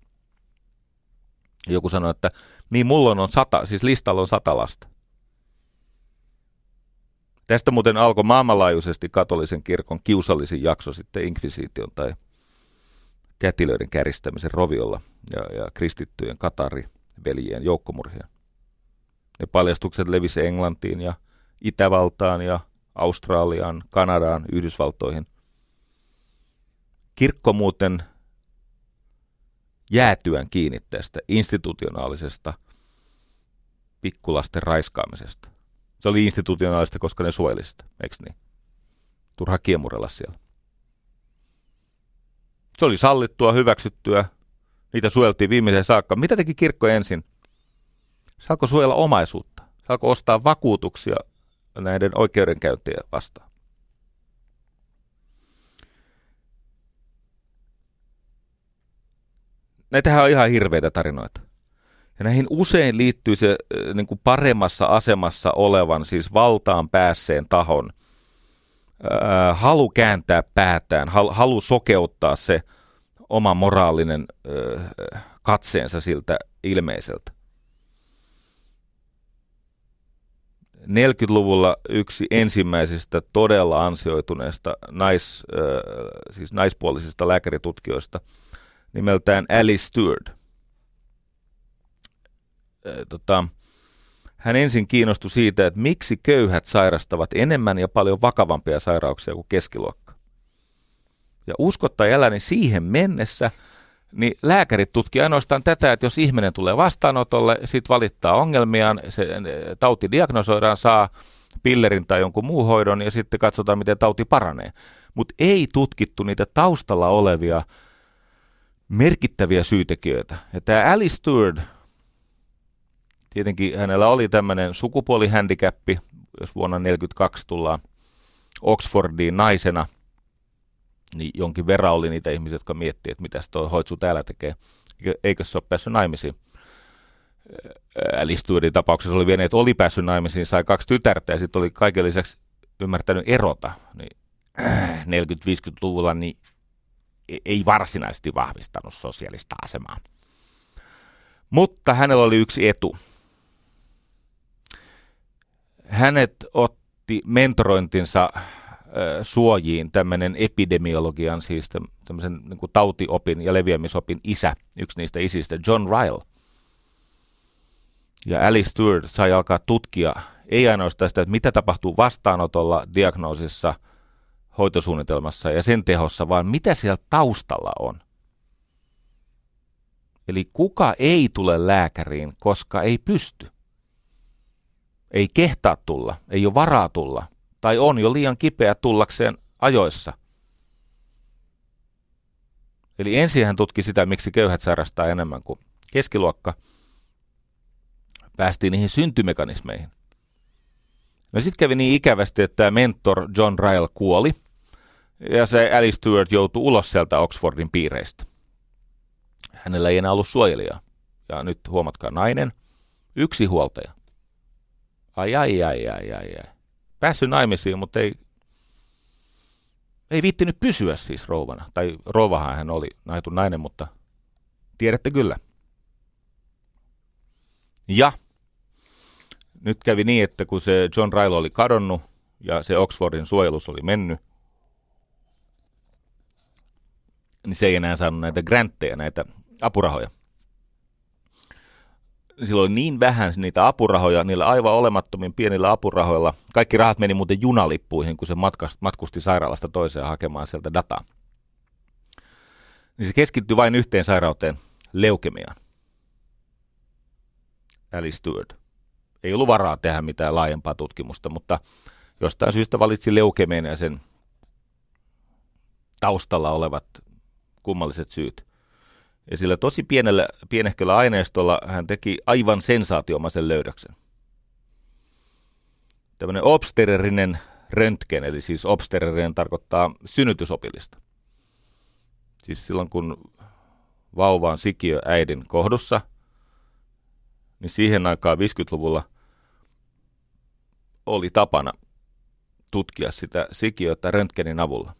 Joku sanoi, että niin mulla on sata, siis listalla on sata lasta. Tästä muuten alkoi maailmanlaajuisesti katolisen kirkon kiusallisin jakso sitten inkvisiition tai kätilöiden käristämisen roviolla ja, ja kristittyjen katariveljien joukkomurhien. Ne paljastukset levisi Englantiin ja Itävaltaan ja Australiaan, Kanadaan, Yhdysvaltoihin. Kirkko muuten jäätyään kiinni tästä institutionaalisesta pikkulasten raiskaamisesta. Se oli institutionaalista, koska ne suojeli sitä, eikö niin? Turha kiemurella siellä. Se oli sallittua, hyväksyttyä. Niitä suojeltiin viimeiseen saakka. Mitä teki kirkko ensin? Se alkoi suojella omaisuutta. Se alkoi ostaa vakuutuksia näiden oikeudenkäyntien vastaan. Näitähän on ihan hirveitä tarinoita. Ja näihin usein liittyy se niin kuin paremmassa asemassa olevan, siis valtaan päässeen tahon ää, halu kääntää päätään, halu, halu sokeuttaa se oma moraalinen ää, katseensa siltä ilmeiseltä. neljäkymmentäluvulla yksi ensimmäisistä todella ansioituneista nais, ää, siis naispuolisista lääkäritutkijoista nimeltään Alice Stewart. Tota, hän ensin kiinnostui siitä, että miksi köyhät sairastavat enemmän ja paljon vakavampia sairauksia kuin keskiluokka. Ja usko tai älä, niin siihen mennessä niin lääkärit tutkivat ainoastaan tätä, että jos ihminen tulee vastaanotolle, sit valittaa ongelmiaan, se tauti diagnosoidaan, saa pillerin tai jonkun muun hoidon ja sitten katsotaan, miten tauti paranee. Mutta ei tutkittu niitä taustalla olevia merkittäviä syytekijöitä. Ja tämä Alice Stewart, tietenkin hänellä oli tämmöinen sukupuolihändikappi, jos vuonna tuhatyhdeksänsataaneljäkymmentäkaksi tullaan Oxfordiin naisena niin jonkin verran oli niitä ihmisiä, jotka miettii, että mitäs toi hoitsu täällä tekee, eikö se ole päässyt naimisiin. Alice Stewartin tapauksessa oli vielä, että oli päässyt naimisiin, sai kaksi tytärtä ja sitten oli kaiken lisäksi ymmärtänyt erota. Niin neljäkymmentä-viisikymmentäluvulla niin ei varsinaisesti vahvistanut sosiaalista asemaa. Mutta hänellä oli yksi etu. Hänet otti mentorointinsa suojiin tämmöinen epidemiologian, siis tämmöisen niin kuin tautiopin ja leviämisopin isä, yksi niistä isistä, John Ryle. Ja Alice Stewart sai alkaa tutkia, ei ainoastaan sitä, että mitä tapahtuu vastaanotolla, diagnoosissa, hoitosuunnitelmassa ja sen tehossa, vaan mitä siellä taustalla on. Eli kuka ei tule lääkäriin, koska ei pysty, ei kehtaa tulla, ei ole varaa tulla, tai on jo liian kipeä tullakseen ajoissa. Eli ensin hän tutki sitä, miksi köyhät sairastaa enemmän kuin keskiluokka. Päästiin niihin syntymekanismeihin. No sitten kävi niin ikävästi, että mentor John Ryle kuoli, ja se Alice Stewart joutui ulos sieltä Oxfordin piireistä. Hänellä ei enää ollut suojelijaa. Ja nyt huomatkaa, nainen, yksi huoltaja. Ai, ai, ai, ai, ai, ai. Päässyt naimisiin, mutta ei, ei viittinyt pysyä siis rouvana. Tai rouvahan hän oli, naitun nainen, mutta tiedätte kyllä. Ja nyt kävi niin, että kun se John Ryle oli kadonnut ja se Oxfordin suojelus oli mennyt, niin se ei enää saanut näitä grantteja, näitä apurahoja. Silloin niin vähän niitä apurahoja, niillä aivan olemattomin pienillä apurahoilla. Kaikki rahat meni muuten junalippuihin, kun se matkusti sairaalasta toiseen hakemaan sieltä dataa. Niin se keskittyi vain yhteen sairauteen, leukemiaan. Alice Stewart. Ei ollut varaa tehdä mitään laajempaa tutkimusta, mutta jostain syystä valitsi leukemian ja sen taustalla olevat kummalliset syyt. Ja sillä tosi pienellä, pienehköllä aineistolla hän teki aivan sensaatiomaisen löydöksen. Tämmöinen obstererinen röntgen, eli siis obstererinen tarkoittaa synnytysopillista. Siis silloin kun vauva on sikiö äidin kohdussa, niin siihen aikaan viisikymmentäluvulla oli tapana tutkia sitä sikiötä röntgenin avulla.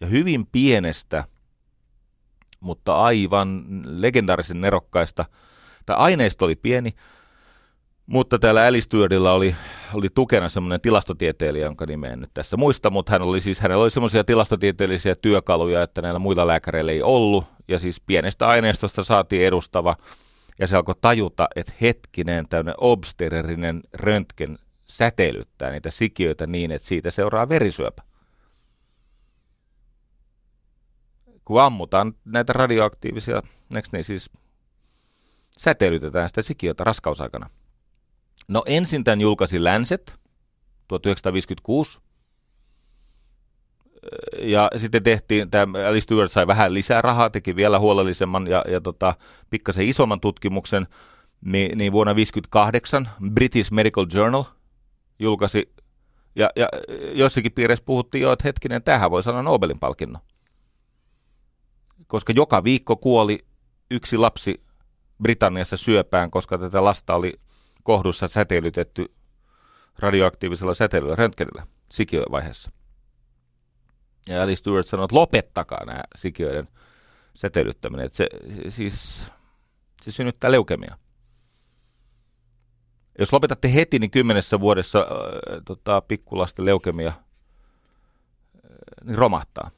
Ja hyvin pienestä, mutta aivan legendaarisen nerokkaista, tai aineisto oli pieni, mutta täällä Alice Stewartilla oli, oli tukena semmoinen tilastotieteilijä, jonka nimeä en nyt tässä muista, mutta hän oli siis, hänellä oli semmoisia tilastotieteellisiä työkaluja, että näillä muilla lääkäreillä ei ollut, ja siis pienestä aineistosta saatiin edustava, ja se alkoi tajuta, että hetkinen tämmöinen obstererinen röntgen säteilyttää niitä sikiöitä niin, että siitä seuraa verisyöpä. Kun ammutaan näitä radioaktiivisia, eikö niin siis säteilytetään sitä sikiötä raskausaikana. No ensin tämän julkaisi Lancet tuhatyhdeksänsataaviisikymmentäkuusi, ja sitten tehtiin, tämä Alice Stewart sai vähän lisää rahaa, teki vielä huolellisemman ja, ja tota, pikkasen isomman tutkimuksen, niin, niin vuonna tuhatyhdeksänsataaviisikymmentäkahdeksan British Medical Journal julkaisi, ja, ja joissakin piirissä puhuttiin jo, että hetkinen, tähän voi sanoa Nobelin palkinnon. Koska joka viikko kuoli yksi lapsi Britanniassa syöpään, koska tätä lasta oli kohdussa säteilytetty radioaktiivisella säteilyllä, röntgenillä, sikiövaiheessa. Ja Alice Stewart sanoi, että lopettakaa nämä sikiöiden säteilyttäminen. Se, se, siis, se synnyttää leukemiaa. Jos lopetatte heti, niin kymmenessä vuodessa äh, tota, pikkulasten leukemia äh, niin romahtaa.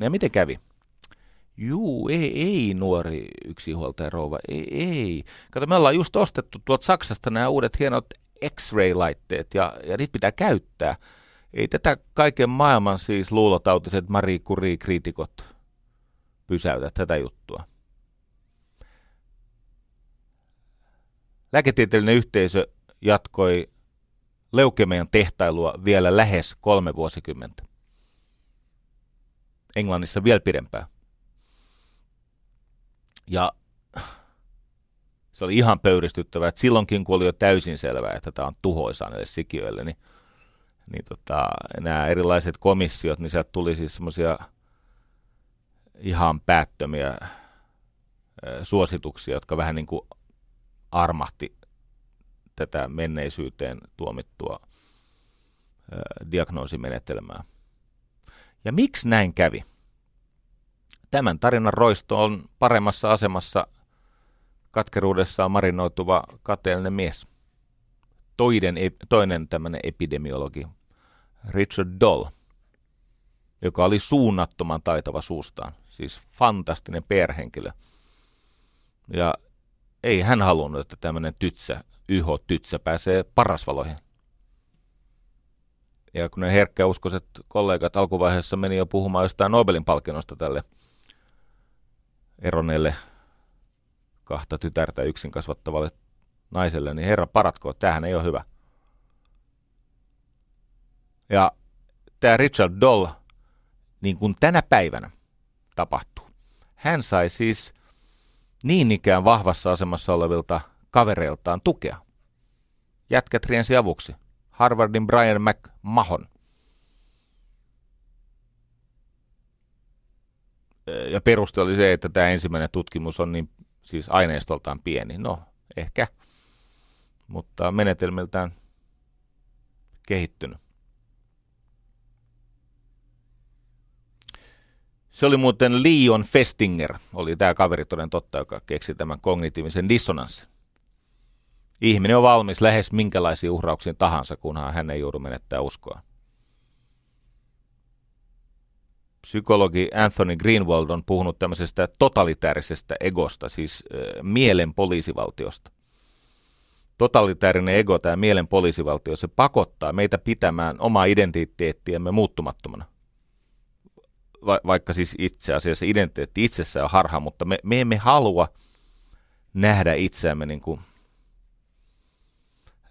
Ja miten kävi? Juu, ei, ei nuori yksinhuoltaja rouva, ei, ei. Kato, me ollaan just ostettu tuolta Saksasta nämä uudet hienot X-ray-laitteet ja, ja niitä pitää käyttää. Ei tätä kaiken maailman siis luulotautiset Marie Curie-kriitikot pysäytä tätä juttua. Lääketieteellinen yhteisö jatkoi leukemian tehtailua vielä lähes kolme vuosikymmentä. Englannissa vielä pidempään. Ja se oli ihan pöyristyttävää, että silloinkin kun oli jo täysin selvää, että tämä on tuhoisaa näille sikiöille, niin niin tota, nämä erilaiset komissiot, niin sieltä tuli siis semmoisia ihan päättömiä suosituksia, jotka vähän niin kuin armahti tätä menneisyyteen tuomittua diagnoosimenetelmää. Ja miksi näin kävi? Tämän tarinan roisto on paremmassa asemassa katkeruudessaan marinoituva kateellinen mies. Toinen, toinen tämmöinen epidemiologi, Richard Doll, joka oli suunnattoman taitava suustaan, siis fantastinen P R-henkilö. Ja ei hän halunnut, että tämmöinen tytsä, Y H-tytsä pääsee parasvaloihin. Ja kun ne herkkäuskoiset kollegat alkuvaiheessa meni jo puhumaan jostain Nobelin palkinnosta tälle eroneelle kahta tytärtä yksin kasvattavalle naiselle, niin herra paratko, tämähän ei ole hyvä. Ja tämä Richard Doll, niin kuin tänä päivänä tapahtuu, hän sai siis niin ikään vahvassa asemassa olevilta kavereiltaan tukea. Jätkät riensi avuksi. Harvardin Brian McMahon. Ja peruste oli se, että tämä ensimmäinen tutkimus on niin, siis aineistoltaan pieni. No, ehkä, mutta menetelmiltään kehittynyt. Se oli muuten Leo Festinger, oli tämä kaveri toden totta, joka keksi tämän kognitiivisen dissonanssin. Ihminen on valmis lähes minkälaisiin uhrauksiin tahansa, kunhan hän ei joudu menettää uskoa. Psykologi Anthony Greenwald on puhunut tämmöisestä totalitäärisestä egosta, siis äh, mielen poliisivaltiosta. Totalitäärinen ego, tämä mielen poliisivaltio, se pakottaa meitä pitämään omaa identiteettiämme muuttumattomana. Va- vaikka siis itse asiassa identiteetti itsessään on harha, mutta me, me emme halua nähdä itseämme niin kuin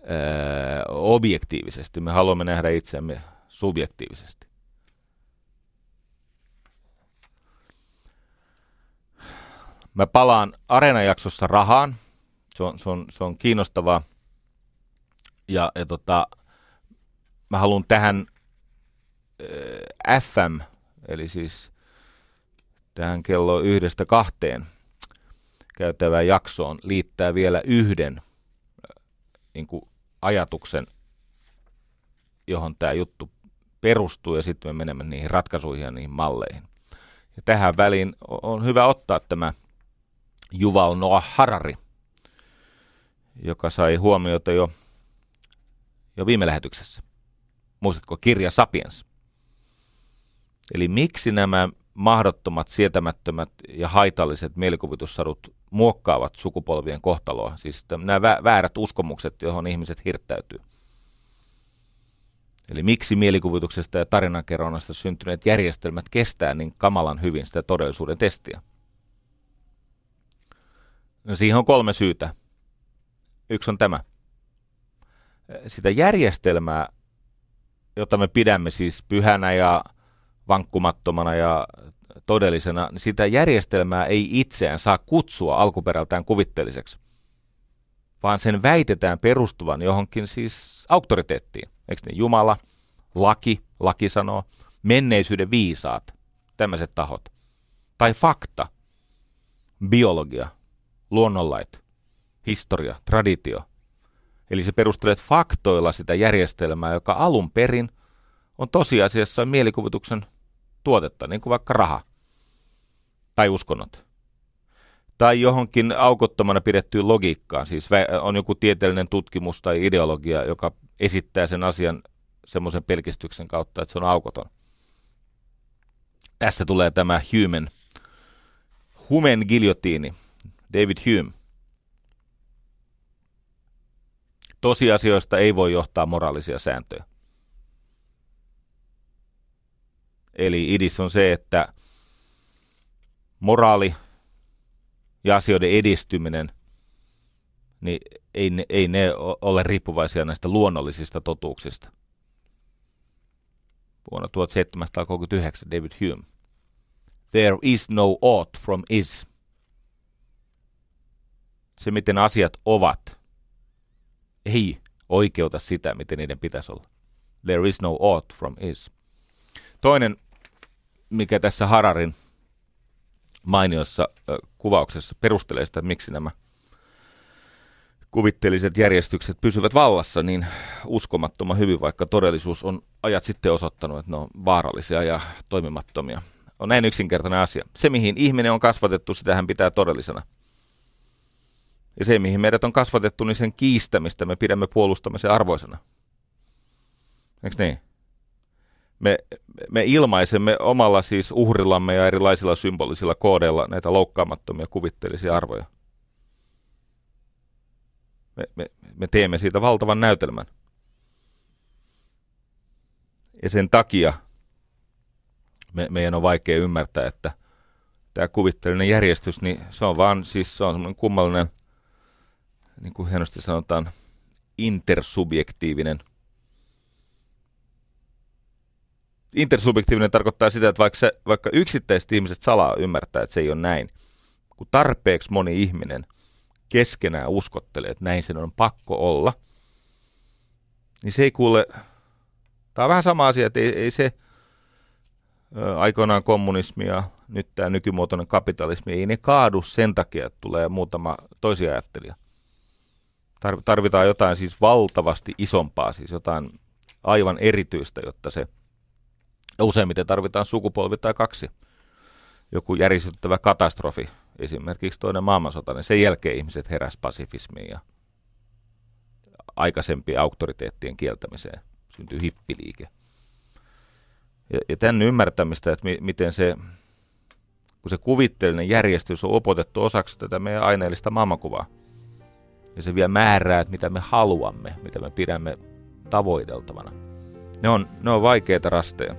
Öö, objektiivisesti. Me haluamme nähdä itseämme subjektiivisesti. Mä palaan Areena-jaksossa rahaan. Se on, se on, se on kiinnostavaa. Ja, ja tota, mä haluan tähän öö, F M, eli siis tähän kello yhdestä kahteen käytävään jaksoon liittää vielä yhden niin kuin ajatuksen, johon tämä juttu perustuu, ja sitten me menemme niihin ratkaisuihin ja niihin malleihin. Ja tähän väliin on hyvä ottaa tämä Yuval Noah Harari, joka sai huomiota jo, jo viime lähetyksessä. Muistatko kirja Sapiens? Eli miksi nämä mahdottomat, sietämättömät ja haitalliset mielikuvitussadut muokkaavat sukupolvien kohtaloa, siis nämä väärät uskomukset, johon ihmiset hirttäytyy. Eli miksi mielikuvituksesta ja tarinankerronnasta syntyneet järjestelmät kestää niin kamalan hyvin sitä todellisuuden testiä? No siihen on kolme syytä. Yksi on tämä. Sitä järjestelmää, jota me pidämme siis pyhänä ja vankkumattomana ja todellisena, niin sitä järjestelmää ei itseään saa kutsua alkuperältään kuvitteelliseksi, vaan sen väitetään perustuvan johonkin siis auktoriteettiin. Eikö ne Jumala, laki, laki sanoo, menneisyyden viisaat, tämmöiset tahot, tai fakta, biologia, luonnonlait, historia, traditio. Eli se perustelee faktoilla sitä järjestelmää, joka alun perin on tosiasiassa mielikuvituksen tuotetta, niin kuin vaikka raha tai uskonnot. Tai johonkin aukottomana pidettyyn logiikkaan, siis on joku tieteellinen tutkimus tai ideologia, joka esittää sen asian semmoisen pelkistyksen kautta, että se on aukoton. Tässä tulee tämä Humen, Humen giljotiini, David Hume. Tosiasioista ei voi johtaa moraalisia sääntöjä. Eli idis on se, että moraali ja asioiden edistyminen, niin ei ne, ei ne ole riippuvaisia näistä luonnollisista totuuksista. Vuonna tuhatseitsemänsataakolmekymmentäyhdeksän David Hume. There is no ought from is. Se, miten asiat ovat, ei oikeuta sitä, miten niiden pitäisi olla. There is no ought from is. Toinen, mikä tässä Hararin mainiossa äh, kuvauksessa perustelee sitä, miksi nämä kuvitteelliset järjestykset pysyvät vallassa, niin uskomattoman hyvin, vaikka todellisuus on ajat sitten osoittanut, että ne on vaarallisia ja toimimattomia. On näin yksinkertainen asia. Se, mihin ihminen on kasvatettu, sitä hän pitää todellisena. Ja se, mihin meidät on kasvatettu, niin sen kiistämistä me pidämme puolustamisen arvoisena. Eikö niin? Me, me ilmaisemme omalla siis uhrillamme ja erilaisilla symbolisilla koodeilla näitä loukkaamattomia kuvitteellisia arvoja. Me, me, me teemme siitä valtavan näytelmän. Ja sen takia me, meidän on vaikea ymmärtää, että tämä kuvitteellinen järjestys, niin se on vaan siis se on semmoinen kummallinen, niin kuin hienosti sanotaan, intersubjektiivinen. Intersubjektiivinen tarkoittaa sitä, että vaikka, se, vaikka yksittäiset ihmiset salaa ymmärtää, että se ei ole näin, kun tarpeeksi moni ihminen keskenään uskottelee, että näin sen on pakko olla, niin se ei kuule, tämä on vähän sama asia, että ei, ei se aikoinaan kommunismi ja nyt tämä nykymuotoinen kapitalismi, ei ne kaadu sen takia, että tulee muutama toisia ajattelija. Tarvitaan jotain siis valtavasti isompaa, siis jotain aivan erityistä, jotta se, useimmiten tarvitaan sukupolvi tai kaksi. Joku järisyttävä katastrofi, esimerkiksi toinen maailmansota, niin sen jälkeen ihmiset heräsivät pasifismiin ja aikaisempien auktoriteettien kieltämiseen syntyi hippiliike. Ja, ja tämän ymmärtämistä, että mi, miten se, kun se kuvitteellinen järjestys on opotettu osaksi tätä meidän aineellista maailmankuvaa, ja se vielä määrää, että mitä me haluamme, mitä me pidämme tavoiteltavana. Ne on, ne on vaikeita rasteja.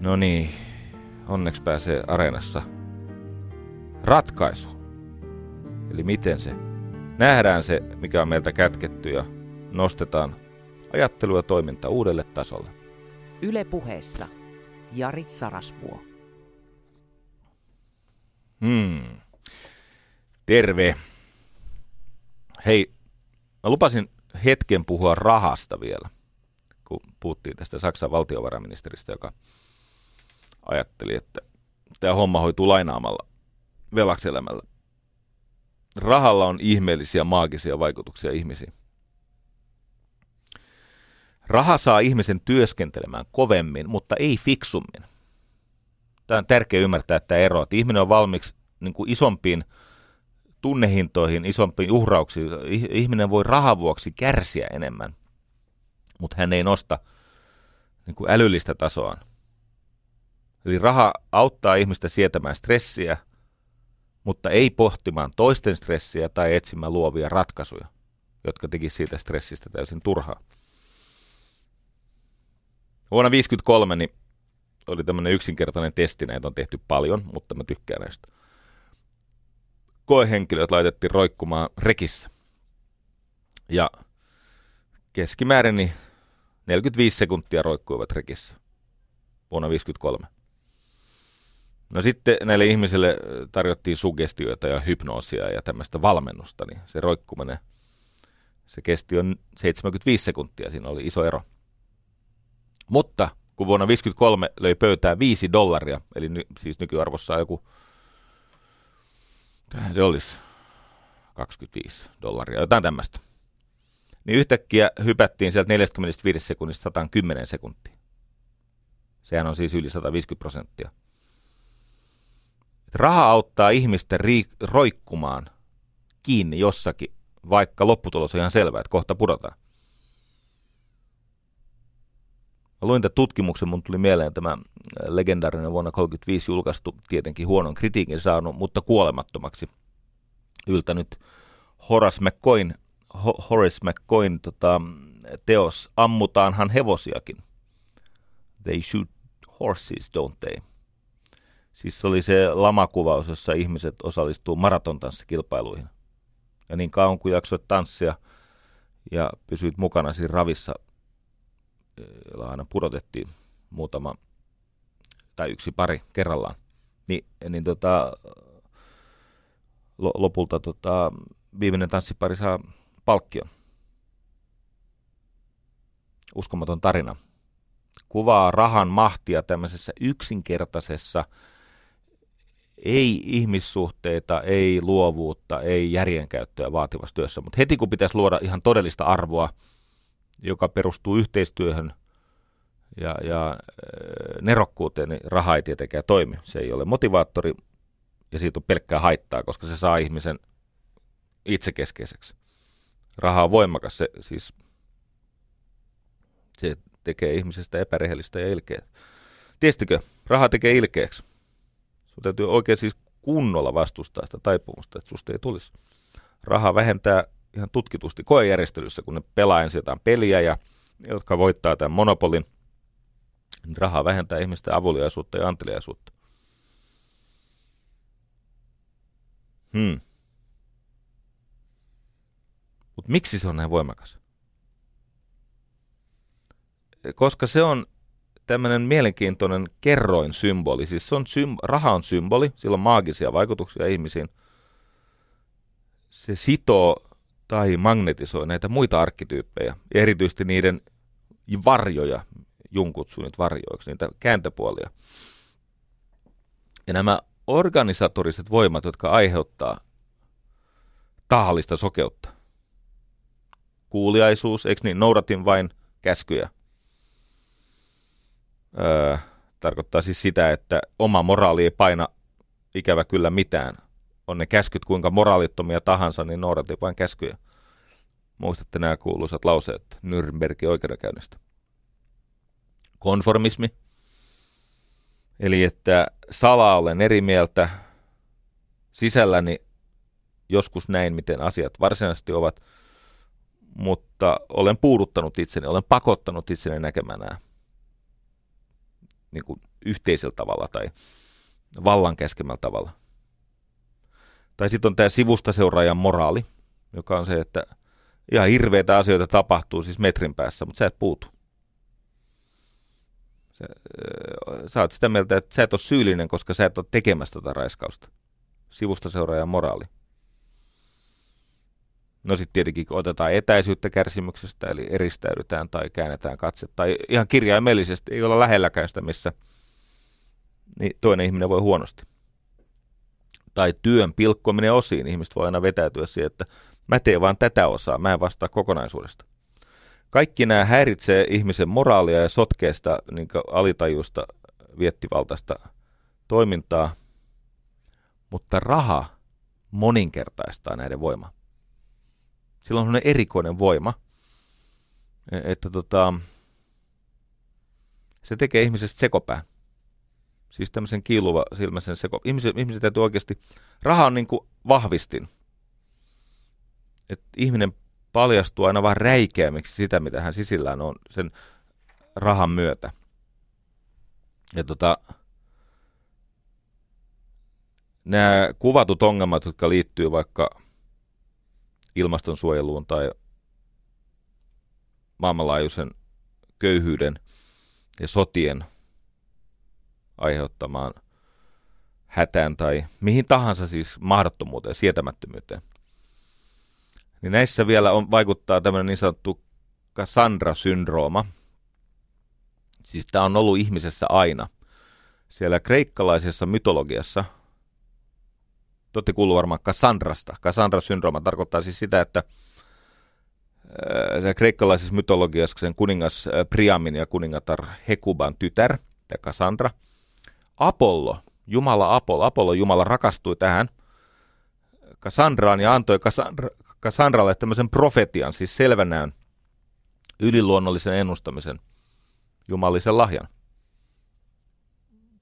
No niin, onneksi pääsee areenassa ratkaisu. Eli miten se nähdään se, mikä on meiltä kätketty ja nostetaan ajattelu ja toiminta uudelle tasolle. Yle Puheessa Jari Sarasvuo. Hmm. Terve. Hei, mä lupasin hetken puhua rahasta vielä, kun puhuttiin tästä Saksan valtiovarainministeristä, joka ajatteli, että tämä homma hoituu lainaamalla, velaksi elämällä. Rahalla on ihmeellisiä maagisia vaikutuksia ihmisiin. Raha saa ihmisen työskentelemään kovemmin, mutta ei fiksummin. Tämä on tärkeää ymmärtää tämä ero, että ihminen on valmiiksi niin kuin isompiin tunnehintoihin, isompiin uhrauksiin. Ihminen voi rahan vuoksi kärsiä enemmän, mutta hän ei nosta niin kuin älyllistä tasoaan. Eli raha auttaa ihmistä sietämään stressiä, mutta ei pohtimaan toisten stressiä tai etsimään luovia ratkaisuja, jotka tekisivät siitä stressistä täysin turhaa. Vuonna tuhatyhdeksänsataaviisikymmentäkolme niin oli tämmöinen yksinkertainen testi, näitä on tehty paljon, mutta mä tykkään näistä. Koehenkilöt laitettiin roikkumaan rekissä. Ja keskimäärin niin neljäkymmentäviisi sekuntia roikkuivat rekissä vuonna tuhatyhdeksänsataaviisikymmentäkolme. No sitten näille ihmisille tarjottiin sugestioita ja hypnoosia ja tämmöistä valmennusta, niin se roikkuminen, se kesti on seitsemänkymmentäviisi sekuntia, siinä oli iso ero. Mutta kun vuonna tuhatyhdeksänsataaviisikymmentäkolme löi pöytään viisi dollaria, eli ny, siis nykyarvossa joku, se olisi kaksikymmentäviisi dollaria, jotain tämmöistä, niin yhtäkkiä hypättiin sieltä neljästäkymmenestäviidestä sekunnista sataankymmeneen sekuntiin. Sehän on siis yli sata viisikymmentä prosenttia. Raha auttaa ihmistä riik- roikkumaan kiinni jossakin, vaikka lopputulos on ihan selvä, että kohta pudotaan. Mä luin tämän tutkimuksen, mun tuli mieleen tämä legendaarinen vuonna tuhatyhdeksänsataakolmekymmentäviisi julkaistu, tietenkin huonon kritiikin saanut, mutta kuolemattomaksi yltänyt Horace McCoyn, Horace McCoyn tota, teos Ammutaanhan hevosiakin. They shoot horses, don't they? Siis se oli se lamakuvaus, jossa ihmiset osallistuu maratontanssikilpailuihin. Ja niin kauan kuin jaksoit tanssia ja pysyit mukana siinä ravissa, jolla aina pudotettiin muutama tai yksi pari kerrallaan, Ni, niin tota, lopulta tota, viimeinen tanssipari saa palkkion. uskomaton tarina. Kuvaa rahan mahtia tämmöisessä yksinkertaisessa, ei ihmissuhteita, ei luovuutta, ei järjenkäyttöä vaativassa työssä. Mutta heti kun pitäisi luoda ihan todellista arvoa, joka perustuu yhteistyöhön ja, ja nerokkuuteen, niin raha ei tietenkään toimi. Se ei ole motivaattori ja siitä on pelkkää haittaa, koska se saa ihmisen itsekeskeiseksi. Raha on voimakas, se, siis, se tekee ihmisestä epärehellistä ja ilkeä. Tiestikö, raha tekee ilkeäksi. Sinun täytyy oikein siis kunnolla vastustaa sitä taipumusta, että susta ei tulisi. Raha vähentää ihan tutkitusti koejärjestelyssä, kun ne pelaa ensin jotain peliä ja jotka voittaa tämän monopolin. Niin raha vähentää ihmisten avuliaisuutta ja anteliaisuutta. Hmm. Mutta miksi se on näin voimakas? Koska se on tämmöinen mielenkiintoinen kerroinsymboli. Siis se on sym- raha on symboli, sillä on maagisia vaikutuksia ihmisiin. Se sitoo tai magnetisoi näitä muita arkkityyppejä, erityisesti niiden varjoja, Jung kutsuu niitä varjoiksi, niitä kääntöpuolia. Ja nämä organisatoriset voimat, jotka aiheuttaa tahallista sokeutta. Kuuliaisuus, eikö niin, noudatin vain käskyjä. Öö, tarkoittaa siis sitä, että oma moraali ei paina ikävä kyllä mitään. On ne käskyt kuinka moraalittomia tahansa, niin noudatin vain käskyjä. Muistatte nämä kuuluisat lauseet Nürnbergin oikeudenkäynnistä. Konformismi, eli että salaa olen eri mieltä sisälläni joskus näin, miten asiat varsinaisesti ovat, mutta olen puuduttanut itseni, olen pakottanut itseni näkemään nämä niin kuin yhteisellä tavalla tai vallan käskemällä tavalla. Tai sitten on tämä sivustaseuraajan moraali, joka on se, että ihan hirveitä asioita tapahtuu siis metrin päässä, mutta sä et puutu. Sä, sä oot sitä mieltä, että sä et ole syyllinen, koska sä et ole tekemässä tota raiskausta. Sivustaseuraajan moraali. No sitten tietenkin otetaan etäisyyttä kärsimyksestä, eli eristäydytään tai käännetään katse. Tai ihan kirjaimellisesti ei olla lähelläkään sitä, missä niin toinen ihminen voi huonosti. Tai työn pilkkominen osiin. Ihmiset voi aina vetäytyä siihen, että mä teen vaan tätä osaa, mä en vastaa kokonaisuudesta. Kaikki nämä häiritsee ihmisen moraalia ja sotkeesta, niin kuin alitajuista, viettivaltaista toimintaa. Mutta raha moninkertaistaa näiden voimaa. Sillä on sellainen erikoinen voima, että tota, se tekee ihmisestä sekopään. Siis tämmöisen kiiluva silmäisen sekopään. Ihmiset, ihmiset täytyy oikeasti, raha on niin kuin vahvistin. Että ihminen paljastuu aina vaan räikeämmiksi sitä, mitä hän sisillään on sen rahan myötä. Ja tota, nämä kuvatut ongelmat, jotka liittyy vaikka ilmastonsuojeluun tai maailmanlaajuisen köyhyyden ja sotien aiheuttamaan hätään tai mihin tahansa siis mahdottomuuteen, sietämättömyyteen. Niin näissä vielä on, vaikuttaa tämmöinen niin sanottu Cassandra-syndrooma. Siis tämä on ollut ihmisessä aina. Siellä kreikkalaisessa mytologiassa. Te olette kuullut varmaan Cassandrasta. Cassandra-syndrooma tarkoittaa siis sitä, että ää, kreikkalaisessa mytologiassa sen kuningas ää, Priamin ja kuningatar Hekuban tytär, tämä Cassandra. Apollo, jumala Apollo, Apollo jumala rakastui tähän Cassandraan ja antoi Cassandra, Cassandralle tämmöisen profetian, siis selvänäön, yliluonnollisen ennustamisen, jumalisen lahjan.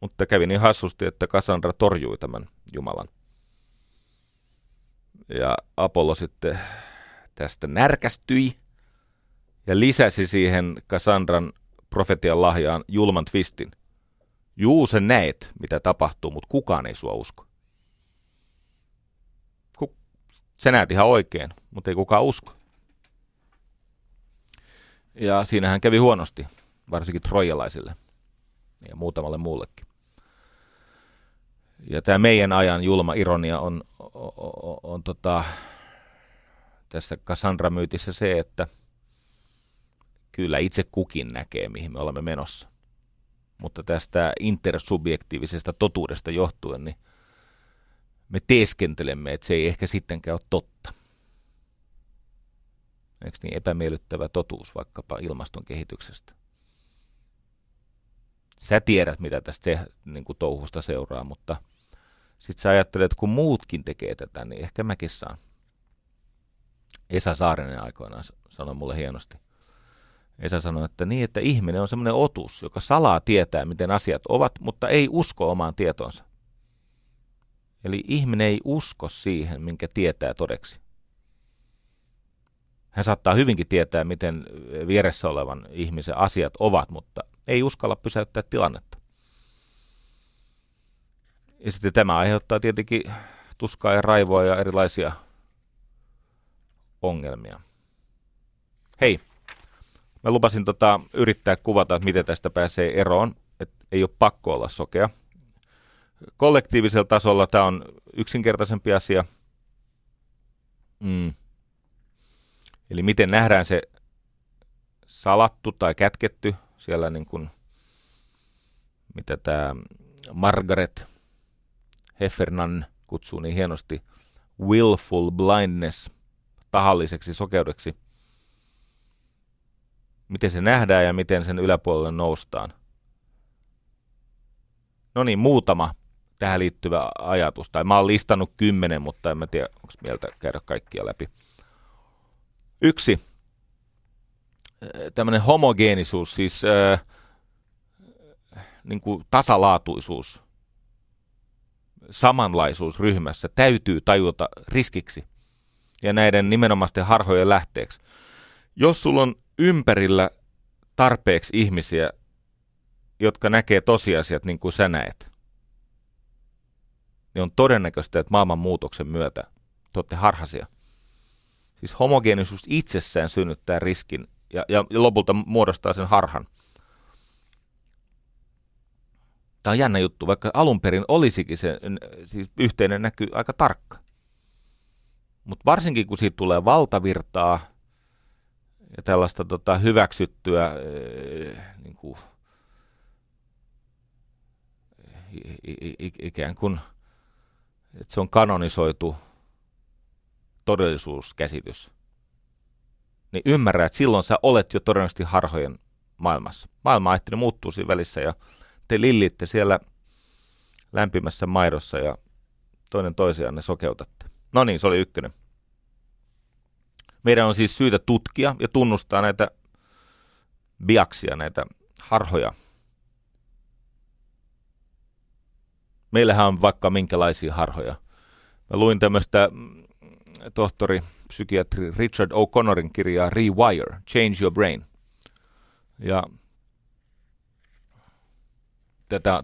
Mutta kävi niin hassusti, että Cassandra torjui tämän jumalan. Ja Apollo sitten tästä närkästyi ja lisäsi siihen Cassandran profetian lahjaan julman twistin. Juu, sä näet, mitä tapahtuu, mutta kukaan ei sua usko. Ku- sä näet ihan oikein, mutta ei kukaan usko. Ja siinähän kävi huonosti, varsinkin trojalaisille ja muutamalle muullekin. Ja tämä meidän ajan julma ironia on, on, on, on tota, tässä Cassandra-myytissä se, että Kyllä itse kukin näkee, mihin me olemme menossa. Mutta tästä intersubjektiivisesta totuudesta johtuen, niin me teeskentelemme, että se ei ehkä sittenkään ole totta. Eikö niin epämiellyttävä totuus vaikkapa ilmaston kehityksestä? Sä tiedät, mitä tästä niin kuin touhusta seuraa, mutta sitten sä ajattelet, että kun muutkin tekee tätä, niin ehkä mäkin saan. Esa Saarinen aikoinaan sanoi mulle hienosti. Esa sanoi, että niin, että ihminen on semmoinen otus, joka salaa tietää, miten asiat ovat, mutta ei usko omaan tietoonsa. Eli ihminen ei usko siihen, minkä tietää todeksi. Hän saattaa hyvinkin tietää, miten vieressä olevan ihmisen asiat ovat, mutta ei uskalla pysäyttää tilannetta. Ja sitten tämä aiheuttaa tietenkin tuskaa ja raivoa ja erilaisia ongelmia. Hei, mä lupasin tota yrittää kuvata, että miten tästä pääsee eroon. Et ei ole pakko olla sokea. Kollektiivisella tasolla tämä on yksinkertaisempi asia. Mm. Eli miten nähdään se salattu tai kätketty siellä, niin kuin, mitä tämä Margaret Heffernan kutsuu niin hienosti, willful blindness, tahalliseksi sokeudeksi. Miten se nähdään ja miten sen yläpuolelle noustaan. No niin, muutama tähän liittyvä ajatus. Tai mä oon listannut kymmenen, mutta en mä tiedä, onko mieltä käydä kaikkia läpi. Yksi, tämmöinen homogeenisuus, siis äh, niin kuin tasalaatuisuus, samanlaisuus ryhmässä täytyy tajuta riskiksi ja näiden nimenomaisten harhojen lähteeksi. Jos sulla on ympärillä tarpeeksi ihmisiä, jotka näkee tosiasiat niin kuin sä näet, niin on todennäköistä, että maailmanmuutoksen myötä te olette harhaisia. Siis homogeenisuus itsessään synnyttää riskin ja, ja lopulta muodostaa sen harhan. Tämä on jännä juttu, vaikka alun perin olisikin se siis yhteinen näky aika tarkka. Mutta varsinkin kun siitä tulee valtavirtaa ja tällaista tota, hyväksyttyä äh, niin kuin, ikään kuin, että se on kanonisoitu todellisuuskäsitys, niin ymmärrät, että silloin sä olet jo todennäköisesti harhojen maailmassa. Maailma ehti muuttuu siinä välissä ja te lillitte siellä lämpimässä maidossa ja toinen toisiaan ne sokeutatte. No niin, se oli ykkönen. Meidän on siis syytä tutkia ja tunnustaa näitä biaksia, näitä harhoja. Meillähän on vaikka minkälaisia harhoja. Mä luin tämmöistä tohtori, psykiatri Richard O'Connorin kirjaa Rewire, Change Your Brain. Ja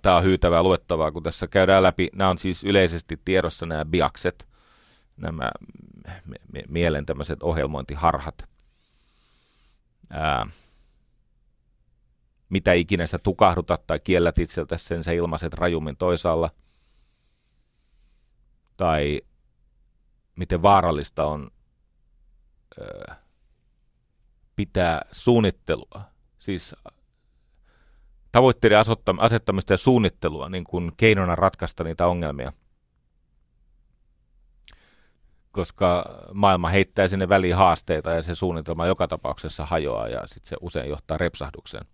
tämä on hyytävää luettavaa, kun tässä käydään läpi. Nämä on siis yleisesti tiedossa nämä biakset, nämä mielen tämmöiset ohjelmointiharhat. Ää, mitä ikinä sä tukahdutat tai kiellät itseltä sen, sä ilmaiset rajummin toisaalla. Tai miten vaarallista on ö, pitää suunnittelua, siis tavoitteiden asettamista ja suunnittelua niin kuin keinona ratkaista niitä ongelmia, koska maailma heittää sinne väliin haasteita ja se suunnitelma joka tapauksessa hajoaa ja sitten se usein johtaa repsahdukseen.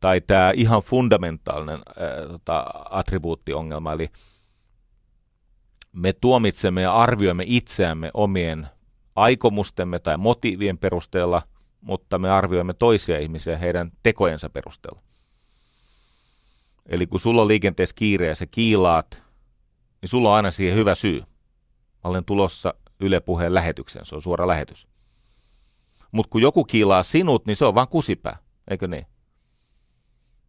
Tai tämä ihan fundamentaalinen ö, tota, attribuuttiongelma, eli me tuomitsemme ja arvioimme itseämme omien aikomustemme tai motiivien perusteella, mutta me arvioimme toisia ihmisiä heidän tekojensa perusteella. Eli kun sulla on liikenteessä kiire ja sä kiilaat, niin sulla on aina siihen hyvä syy. Mä olen tulossa Yle Puheen lähetykseen, se on suora lähetys. Mutta kun joku kiilaa sinut, niin se on vaan kusipää, eikö niin?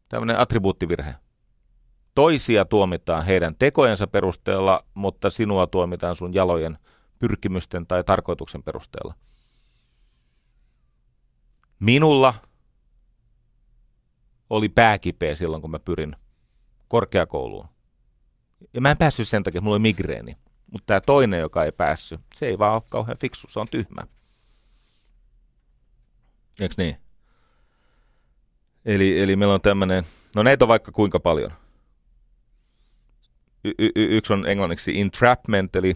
Tämmöinen attribuuttivirhe. Toisia tuomitaan heidän tekojensa perusteella, mutta sinua tuomitaan sun jalojen, pyrkimysten tai tarkoituksen perusteella. Minulla oli pääkipeä silloin, kun mä pyrin korkeakouluun. Ja mä en päässyt sen takia, että mulla oli migreeni. Mutta tämä toinen, joka ei päässyt, se ei vaan ole kauhean fiksu, se on tyhmä. Eikö niin? Eli, eli meillä on tämmöinen, no näitä on vaikka kuinka paljon. Y- y- yksi on englanniksi entrapment, eli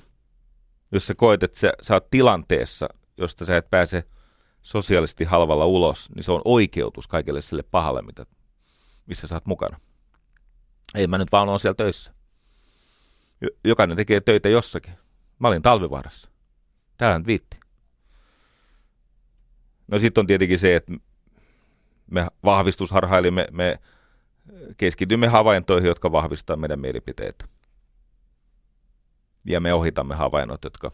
jos sä koet, että sä, sä oot tilanteessa, josta sä et pääse sosiaalisesti halvalla ulos, niin se on oikeutus kaikelle sille pahalle, mitä, missä sä oot mukana. Ei mä nyt vaan ole siellä töissä. Jokainen tekee töitä jossakin. Mä olin Talvivaarassa. Täällä nyt viitti. No sitten on tietenkin se, että me vahvistusharhailimme, me keskitymme havaintoihin, jotka vahvistaa meidän mielipiteitä. Ja me ohitamme havainnot, jotka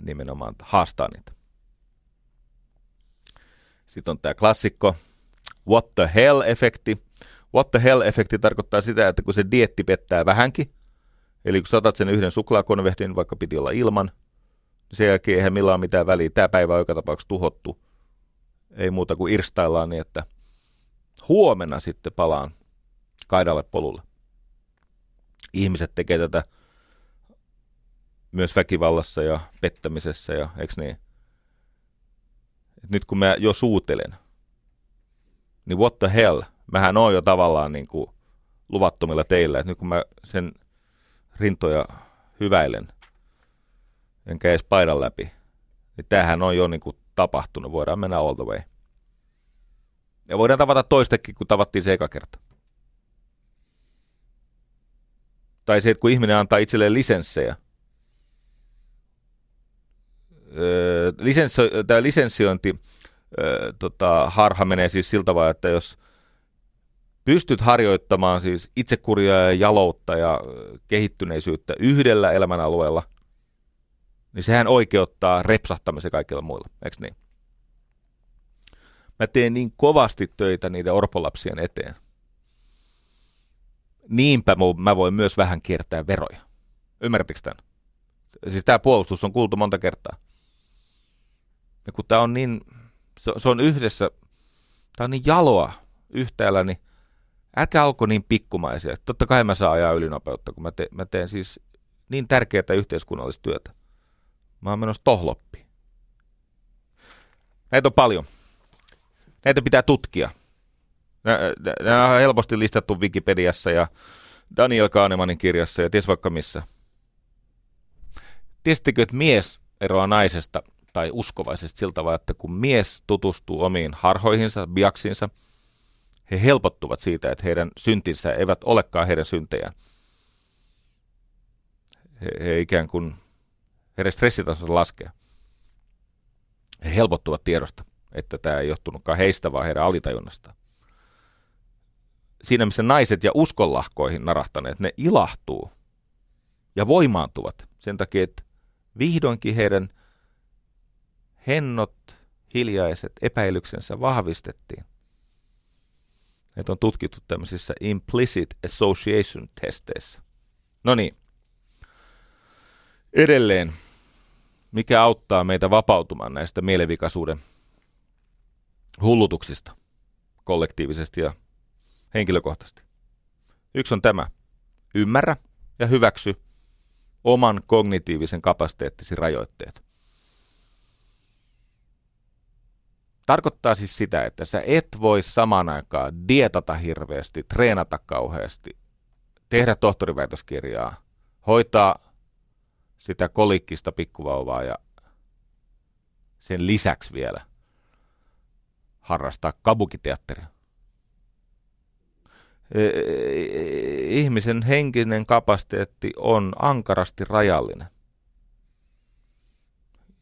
nimenomaan haastaa niitä. Sitten on tämä klassikko what the hell-efekti. What the hell-efekti tarkoittaa sitä, että kun se dieetti pettää vähänkin, eli kun sä otat sen yhden suklaakonvehdin, vaikka piti olla ilman, sen jälkeen eihän millään ole mitään väliä. Tämä päivä on joka tapauksessa tuhottu. Ei muuta kuin irstaillaan niin, että huomenna sitten palaan kaidalle polulle. Ihmiset tekee tätä myös väkivallassa ja pettämisessä, ja eikö niin? Et nyt kun mä jo suutelen, niin what the hell? Mähän on jo tavallaan niin kuin luvattomilla teillä. Et nyt kun mä sen rintoja hyväilen, enkä edes paidan läpi, niin tämähän on jo niin kuin tapahtunut. Voidaan mennä all the way. Ja voidaan tavata toistekin, kun tavattiin se eka kerta. Tai se, että kun ihminen antaa itselleen lisenssejä. Öö, lisenssi, tämä lisenssiointi öö, tota, harha menee siis siltä vaan, että jos pystyt harjoittamaan siis itsekuria ja jaloutta ja kehittyneisyyttä yhdellä elämänalueella, niin sehän oikeuttaa repsahtamisen kaikilla muilla, eikö niin? Mä teen niin kovasti töitä niiden orpolapsien eteen. Niinpä mä voin myös vähän kiertää veroja. Ymmärrätkö tämän? Siis tämä puolustus on kuultu monta kertaa. Ja kun tämä on niin, se on yhdessä, tämä on niin jaloa yhtäällä, niin älkää olko niin pikkumaisia. Totta kai mä saan ajaa ylinopeutta, kun mä, te, mä teen siis niin tärkeää yhteiskunnallista työtä. Mä oon menossa tohloppiin. Näitä on paljon. Näitä pitää tutkia. Nämä on helposti listattu Wikipediassa ja Daniel Kahnemanin kirjassa ja ties vaikka missä. Tiesittekö, että mies eroaa naisesta tai uskovaisesti siltä vaan, että kun mies tutustuu omiin harhoihinsa, biaksiinsa, he helpottuvat siitä, että heidän syntinsä eivät olekaan heidän syntejään. He, he ikään kuin, heidän stressitasonsa laskee. He helpottuvat tiedosta, että tämä ei johtunutkaan heistä, vaan heidän alitajunnastaan. Siinä, missä naiset ja uskonlahkoihin narahtaneet, ne ilahtuu ja voimaantuvat sen takia, että vihdoinkin heidän hennot, hiljaiset epäilyksensä vahvistettiin. Näitä on tutkittu tämmöisissä implicit association testeissä. No niin. Edelleen, mikä auttaa meitä vapautumaan näistä mielenvikaisuuden hullutuksista kollektiivisesti ja henkilökohtaisesti? Yksi on tämä. Ymmärrä ja hyväksy oman kognitiivisen kapasiteettisi rajoitteet. Tarkoittaa siis sitä, että sä et voi samaan aikaan dietata hirveästi, treenata kauheasti, tehdä tohtoriväitöskirjaa, hoitaa sitä kolikkista pikkuvauvaa ja sen lisäksi vielä harrastaa kabukiteatteria. Ihmisen henkinen kapasiteetti on ankarasti rajallinen.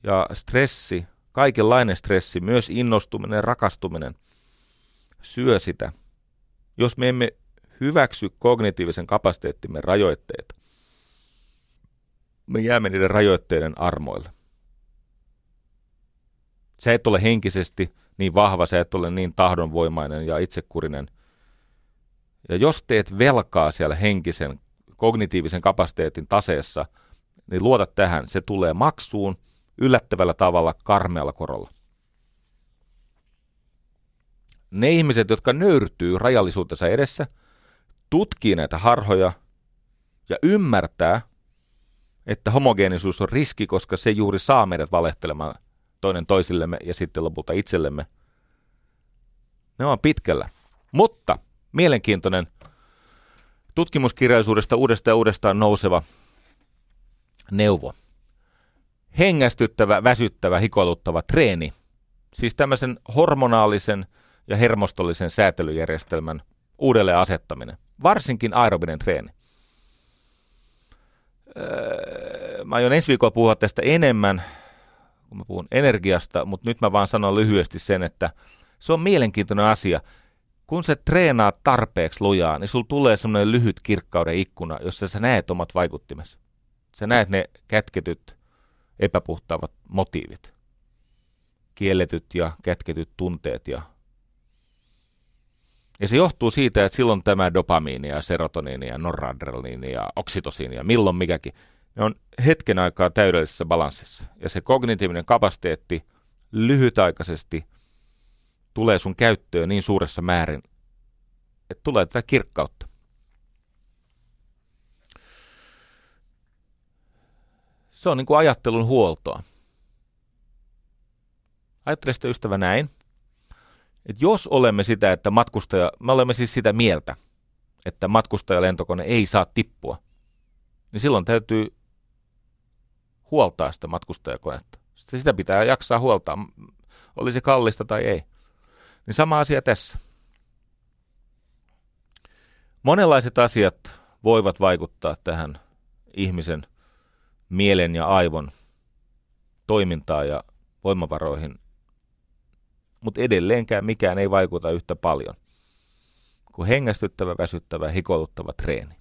Ja stressi, kaikenlainen stressi, myös innostuminen, rakastuminen, syö sitä. Jos me emme hyväksy kognitiivisen kapasiteettimme rajoitteita, me jäämme niiden rajoitteiden armoille. Sä et ole henkisesti niin vahva, sä et ole niin tahdonvoimainen ja itsekurinen. Ja jos teet velkaa siellä henkisen, kognitiivisen kapasiteetin taseessa, niin luota tähän, se tulee maksuun yllättävällä tavalla karmealla korolla. Ne ihmiset, jotka nöyrtyy rajallisuutensa edessä, tutkii näitä harhoja ja ymmärtää, että homogeenisuus on riski, koska se juuri saa meidät valehtelemaan toinen toisillemme ja sitten lopulta itsellemme. Ne on pitkällä. Mutta mielenkiintoinen tutkimuskirjallisuudesta uudestaan ja uudestaan nouseva neuvo. Hengästyttävä, väsyttävä, hikoiluttava treeni. Siis tämmöisen hormonaalisen ja hermostollisen säätelyjärjestelmän uudelleen asettaminen. Varsinkin aerobinen treeni. Öö, mä aion ensi viikolla puhua tästä enemmän, kun mä puhun energiasta, mutta nyt mä vaan sanon lyhyesti sen, että se on mielenkiintoinen asia. Kun sä treenaat tarpeeksi lujaa, niin sulla tulee semmoinen lyhyt kirkkauden ikkuna, jossa sä näet omat vaikuttimesi. Sä näet ne kätketyt, epäpuhtaavat motiivit. Kielletyt ja kätketyt tunteet. Ja, ja se johtuu siitä, että silloin tämä dopamiini ja serotoniini ja noradrenaliini ja oksitosiini ja milloin mikäkin, ne on hetken aikaa täydellisessä balanssissa. Ja se kognitiivinen kapasiteetti lyhytaikaisesti tulee sun käyttöön niin suuressa määrin, että tulee tätä kirkkautta. Se on niin kuin ajattelun huoltoa. Ajattele sitä ystävä näin, että jos olemme sitä, että matkustaja, me olemme siis sitä mieltä, että matkustajalentokone ei saa tippua, niin silloin täytyy huoltaa sitä matkustajakonetta. Sitten sitä pitää jaksaa huoltaa, oli se kallista tai ei. Niin sama asia tässä. Monenlaiset asiat voivat vaikuttaa tähän ihmisen mielen ja aivon toimintaan ja voimavaroihin, mutta edelleenkään mikään ei vaikuta yhtä paljon kuin hengästyttävä, väsyttävä, hikoiluttava treeni.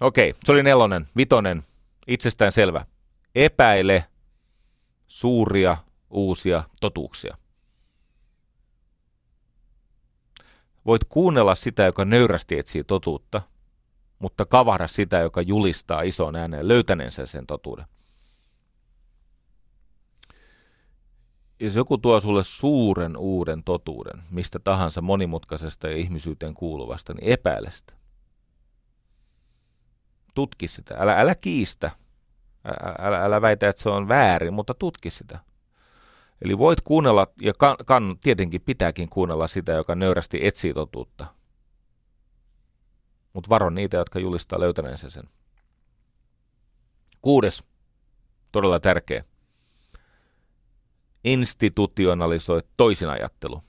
Okei, se oli nelonen, vitonen, itsestään selvä. Epäile suuria uusia totuuksia. Voit kuunnella sitä, joka nöyrästi etsii totuutta, mutta kavahda sitä, joka julistaa isoon ääneen löytäneensä sen totuuden. Jos joku tuo sulle suuren uuden totuuden, mistä tahansa monimutkaisesta ja ihmisyyteen kuuluvasta, niin epäile sitä. Tutki sitä. Älä, älä kiistä. Älä, älä, älä väitä, että se on väärin, mutta tutki sitä. Eli voit kuunnella, ja kan, kan, tietenkin pitääkin kuunnella sitä, joka nöyrästi etsii totuutta. Mutta varo niitä, jotka julistaa löytäneensä sen. Kuudes, todella tärkeä. Institutionalisoi toisinajattelu.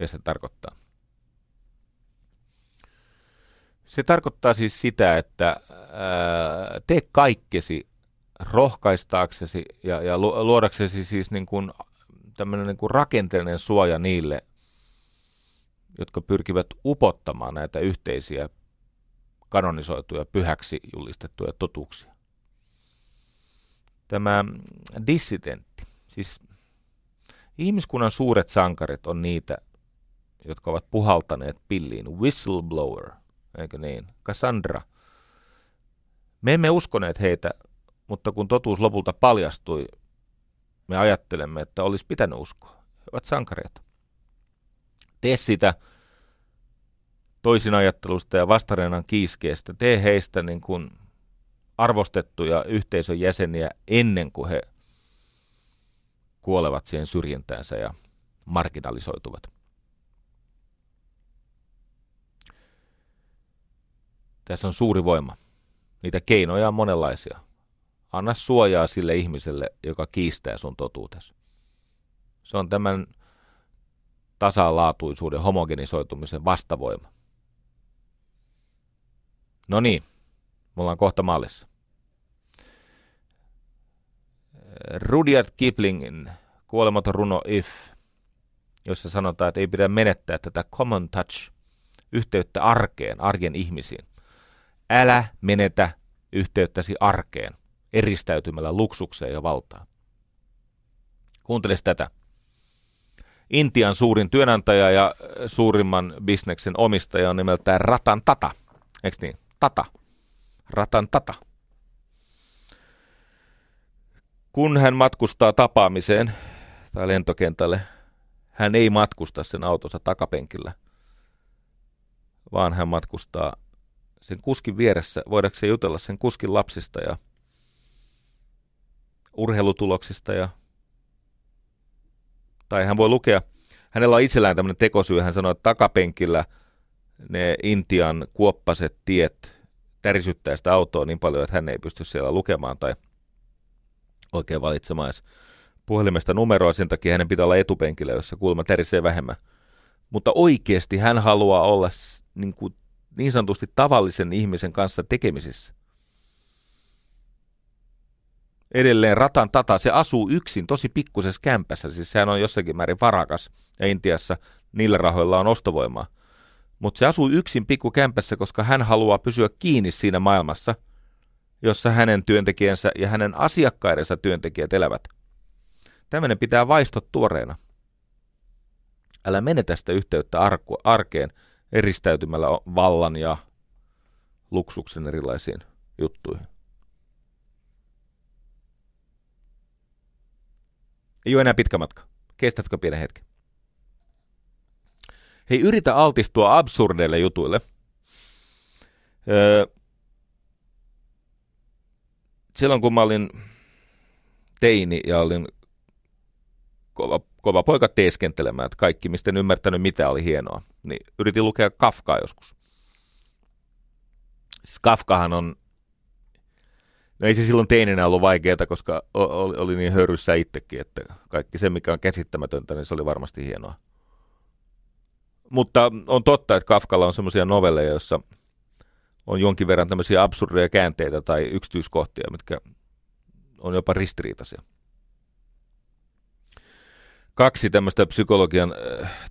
Ja se tarkoittaa. Se tarkoittaa siis sitä, että ää, tee kaikkesi rohkaistaaksesi ja, ja luodaksesi siis niin kuin tämmöinen niin kuin rakenteellinen suoja niille, jotka pyrkivät upottamaan näitä yhteisiä kanonisoituja, pyhäksi julistettuja totuuksia. Tämä dissidentti, siis ihmiskunnan suuret sankarit on niitä, jotka ovat puhaltaneet pilliin. Whistleblower, eikö niin? Cassandra. Me emme uskoneet heitä, mutta kun totuus lopulta paljastui, me ajattelemme, että olisi pitänyt uskoa. He ovat sankareita. Tee sitä toisinajattelusta ja vastarinnan kiiskeestä. Tee heistä niin kuin arvostettuja yhteisön jäseniä ennen kuin he kuolevat siihen syrjintäänsä ja marginalisoituvat. Tässä on suuri voima. Niitä keinoja on monenlaisia. Anna suojaa sille ihmiselle, joka kiistää sun totuutesi. Se on tämän tasalaatuisuuden, homogenisoitumisen vastavoima. No niin, me ollaan kohta maalissa. Rudyard Kiplingin kuolematon runo If, jossa sanotaan, että ei pidä menettää tätä common touch, yhteyttä arkeen, arjen ihmisiin. Älä menetä yhteyttäsi arkeen eristäytymällä luksukseen ja valtaan. Kuunteles tätä. Intian suurin työnantaja ja suurimman bisneksen omistaja on nimeltään Ratan Tata. Eikö niin? Tata. Ratan Tata. Kun hän matkustaa tapaamiseen tai lentokentälle, hän ei matkusta sen autonsa takapenkillä, vaan hän matkustaa sen kuskin vieressä, voidakseen jutella sen kuskin lapsista ja urheilutuloksista. Ja, tai hän voi lukea, hänellä on itsellään tämmöinen tekosyy, hän sanoo, että takapenkillä ne Intian kuoppaset tiet tärisyttää sitä autoa niin paljon, että hän ei pysty siellä lukemaan tai oikein valitsemaan edes puhelimesta numeroa, sen takia hänen pitää olla etupenkillä, jossa kulma tärisee vähemmän. Mutta oikeasti hän haluaa olla niin, kuin, niin sanotusti tavallisen ihmisen kanssa tekemisissä. Edelleen Ratan Tata, se asuu yksin tosi pikkusessa kämpässä, siis sehän on jossakin määrin varakas ja Intiassa niillä rahoilla on ostovoimaa. Mutta se asuu yksin pikkukämpässä, koska hän haluaa pysyä kiinni siinä maailmassa, jossa hänen työntekijänsä ja hänen asiakkaidensa työntekijät elävät. Tämmöinen pitää vaistot tuoreena. Älä menetä sitä yhteyttä arku, arkeen eristäytymällä vallan ja luksuksen erilaisiin juttuihin. Ei ole enää pitkä matka. Kestätkö pienen hetken? Hei, yritä altistua absurdeille jutuille. Öö, silloin kun mä olin teini ja olin kova, kova poika teeskentelemään, että kaikki, mistä en ymmärtänyt, mitä oli hienoa, niin yritin lukea Kafkaa joskus. Siis Kafkahan on, no ei se silloin teininä ollut vaikeaa, koska oli, oli niin höyryssä itsekin, että kaikki se, mikä on käsittämätöntä, niin se oli varmasti hienoa. Mutta on totta, että Kafkalla on semmoisia novelleja, joissa on jonkin verran tämmöisiä absurdeja käänteitä tai yksityiskohtia, mitkä on jopa ristiriitaisia. Kaksi tämmöistä psykologian,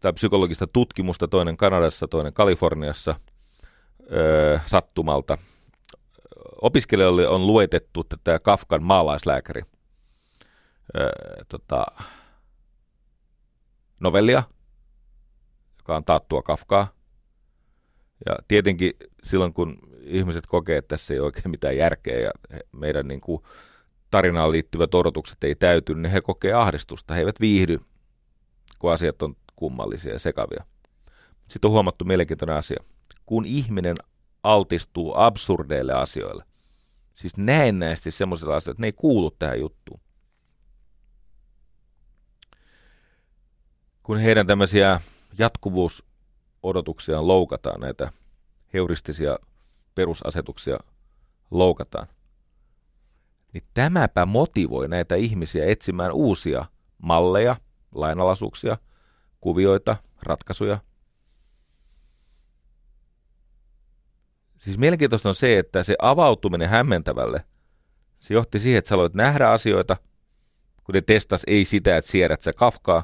tai psykologista tutkimusta, toinen Kanadassa, toinen Kaliforniassa, öö, sattumalta. Opiskelijoille on luetettu tätä Kafkan maalaislääkäri öö, tota, novellia, joka on taattua Kafkaa. Ja tietenkin silloin, kun ihmiset kokee, että tässä ei oikein mitään järkeä ja meidän niin kuin tarinaan liittyvät odotukset ei täyty, niin he kokee ahdistusta. He eivät viihdy, kun asiat on kummallisia ja sekavia. Sitten on huomattu mielenkiintoinen asia. Kun ihminen altistuu absurdeille asioille, siis näennäisesti semmoisilla asioilla, että ne ei kuulu tähän juttuun. Kun heidän tämmöisiä jatkuvuusodotuksiaan loukataan, näitä heuristisia perusasetuksia loukataan, niin tämäpä motivoi näitä ihmisiä etsimään uusia malleja, lainalaisuuksia, kuvioita, ratkaisuja. Siis mielenkiintoista on se, että se avautuminen hämmentävälle, se johti siihen, että sä aloit nähdä asioita, kun ne testas ei sitä, että siedät sä Kafkaa,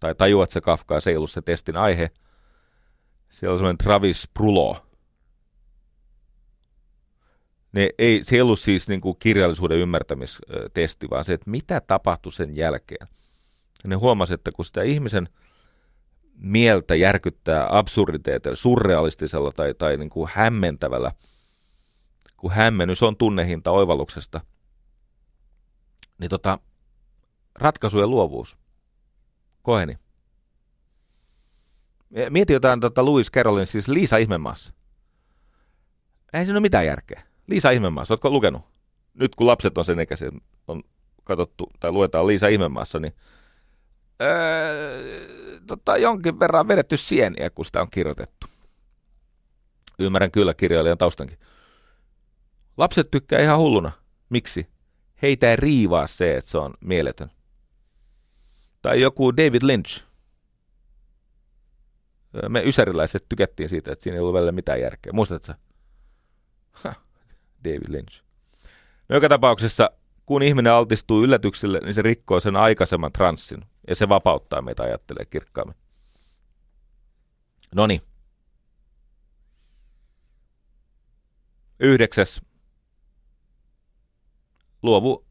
tai tajuat sä Kafkaa, se ei ollut se testin aihe. Siellä on semmoinen Travis Prulo. Ne ei, se ei ollut siis niin kuin kirjallisuuden ymmärtämistesti, vaan se, että mitä tapahtui sen jälkeen. Ja ne huomasi, että kun sitä ihmisen mieltä järkyttää absurditeetillä, surrealistisella tai, tai niin kuin hämmentävällä, kun hämmennys on tunnehinta oivalluksesta, niin tota, ratkaisujen luovuus koheni. Mieti jotain tota Lewis Carrollin, siis Liisa Ihmemaassa. Ei siinä ole mitään järkeä. Liisa Ihmemaassa, ootko lukenut? Nyt kun lapset on sen ikäisiä, on katsottu tai luetaan Liisa Ihmemaassa, niin öö, tota, jonkin verran vedetty sieniä, kun sitä on kirjoitettu. Ymmärrän kyllä kirjailijan taustankin. Lapset tykkää ihan hulluna. Miksi? Heitä ei riivaa se, että se on mieletön. Tai joku David Lynch. Me ysäriläiset tykättiin siitä, että siinä ei ollut välillä mitään järkeä. Muistatko sä? Huh, David Lynch. No, joka tapauksessa, kun ihminen altistuu yllätyksille, niin se rikkoo sen aikaisemman transsin. Ja se vapauttaa meitä ajattelee kirkkaammin. Noniin. Yhdeksäs. Luovu,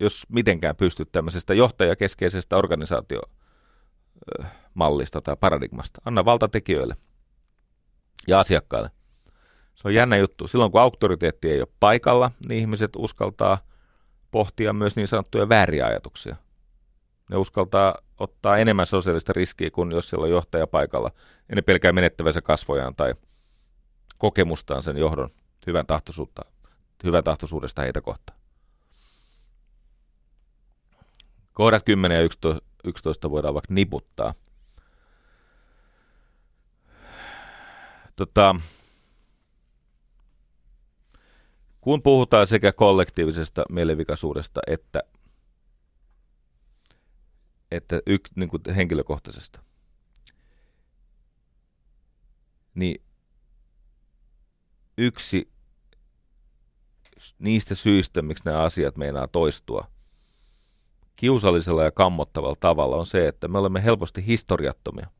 jos mitenkään pystyt tämmöisestä johtajakeskeisestä organisaatiomallista tai paradigmasta. Anna valta tekijöille ja asiakkaille. Se on jännä juttu. Silloin kun auktoriteetti ei ole paikalla, niin ihmiset uskaltaa pohtia myös niin sanottuja vääriä ajatuksia. Ne uskaltaa ottaa enemmän sosiaalista riskiä kuin jos siellä on johtaja paikalla. Ja ne pelkää menettävänsä kasvojaan tai kokemustaan sen johdon hyvän tahtoisuutta, hyvän tahtoisuudesta heitä kohtaan. Kohdat kymmenen ja yksitoista voidaan vaikka niputtaa. Tota, kun puhutaan sekä kollektiivisesta mielenvikaisuudesta että, että yk, niin kuin henkilökohtaisesta, niin yksi niistä syistä, miksi nämä asiat meinaa toistua kiusallisella ja kammottavalla tavalla, on se, että me olemme helposti historiattomia.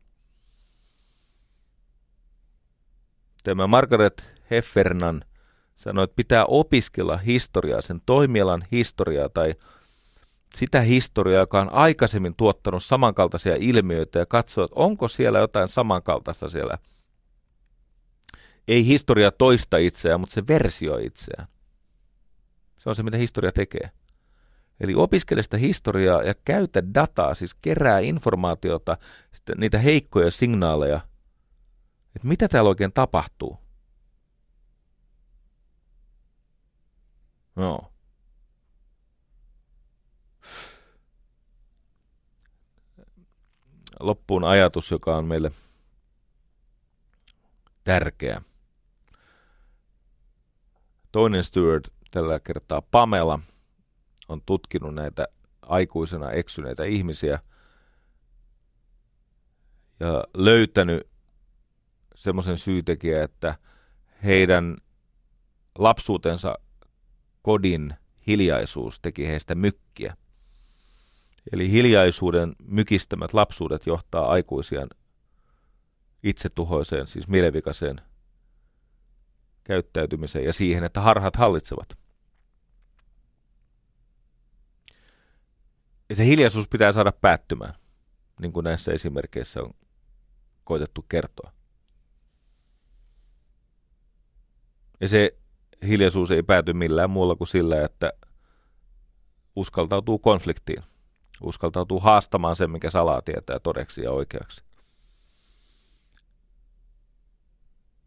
Tämä Margaret Heffernan sanoi, että pitää opiskella historiaa, sen toimialan historiaa tai sitä historiaa, joka on aikaisemmin tuottanut samankaltaisia ilmiöitä ja katsoa, että onko siellä jotain samankaltaista siellä. Ei historia toista itseään, mutta se versioi itseään. Se on se, mitä historia tekee. Eli opiskele sitä historiaa ja käytä dataa, siis kerää informaatiota, niitä heikkoja signaaleja, että mitä täällä oikein tapahtuu. No. Loppuun ajatus, joka on meille tärkeä. Toinen Stewart, tällä kertaa Pamela, on tutkinut näitä aikuisena eksyneitä ihmisiä ja löytänyt semmoisen syytekijän, että heidän lapsuutensa kodin hiljaisuus teki heistä mykkiä. Eli hiljaisuuden mykistämät lapsuudet johtaa aikuisia itsetuhoiseen, siis mielenvikaiseen käyttäytymiseen ja siihen, että harhat hallitsevat. Ja se hiljaisuus pitää saada päättymään, niin kuin näissä esimerkkeissä on koitettu kertoa. Ja se hiljaisuus ei pääty millään muulla kuin sillä, että uskaltautuu konfliktiin, uskaltautuu haastamaan sen, mikä salaa tietää todeksi ja oikeaksi.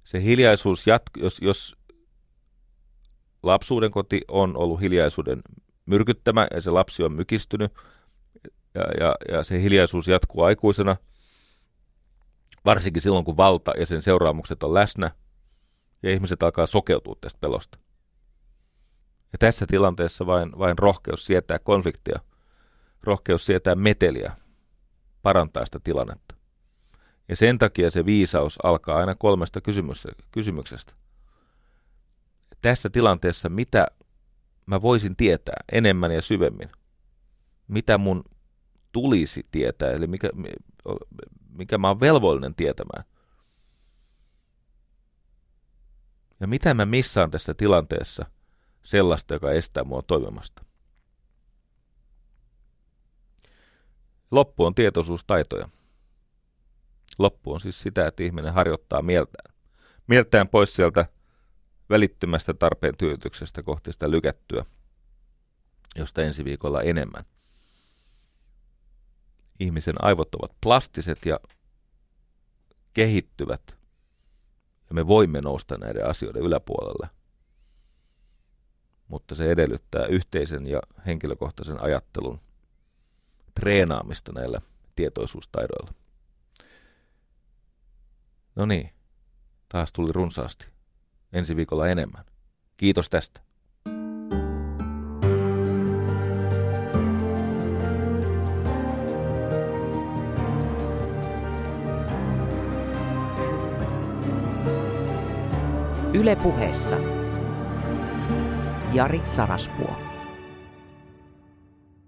Se hiljaisuus, jatku- jos, jos lapsuuden koti on ollut hiljaisuuden myrkyttämä ja se lapsi on mykistynyt ja, ja, ja se hiljaisuus jatkuu aikuisena, varsinkin silloin kun valta ja sen seuraamukset on läsnä, ja ihmiset alkaa sokeutua tästä pelosta. Ja tässä tilanteessa vain, vain rohkeus sietää konfliktia, rohkeus sietää meteliä, parantaa sitä tilannetta. Ja sen takia se viisaus alkaa aina kolmesta kysymyksestä. Tässä tilanteessa mitä mä voisin tietää enemmän ja syvemmin? Mitä mun tulisi tietää, eli mikä, mikä mä oon velvollinen tietämään? Ja mitä mä missaan tässä tilanteessa sellaista, joka estää mua toimimasta? Loppu on tietoisuustaitoja. Loppu on siis sitä, että ihminen harjoittaa mieltään. Mieltään pois sieltä välittömästä tarpeen tyydytyksestä kohti sitä lykättyä, josta ensi viikolla enemmän. Ihmisen aivot ovat plastiset ja kehittyvät. Ja me voimme nousta näiden asioiden yläpuolelle, mutta se edellyttää yhteisen ja henkilökohtaisen ajattelun treenaamista näillä tietoisuustaidoilla. No niin, taas tuli runsaasti. Ensi viikolla enemmän. Kiitos tästä. Yle Puheessa Jari Sarasvuo.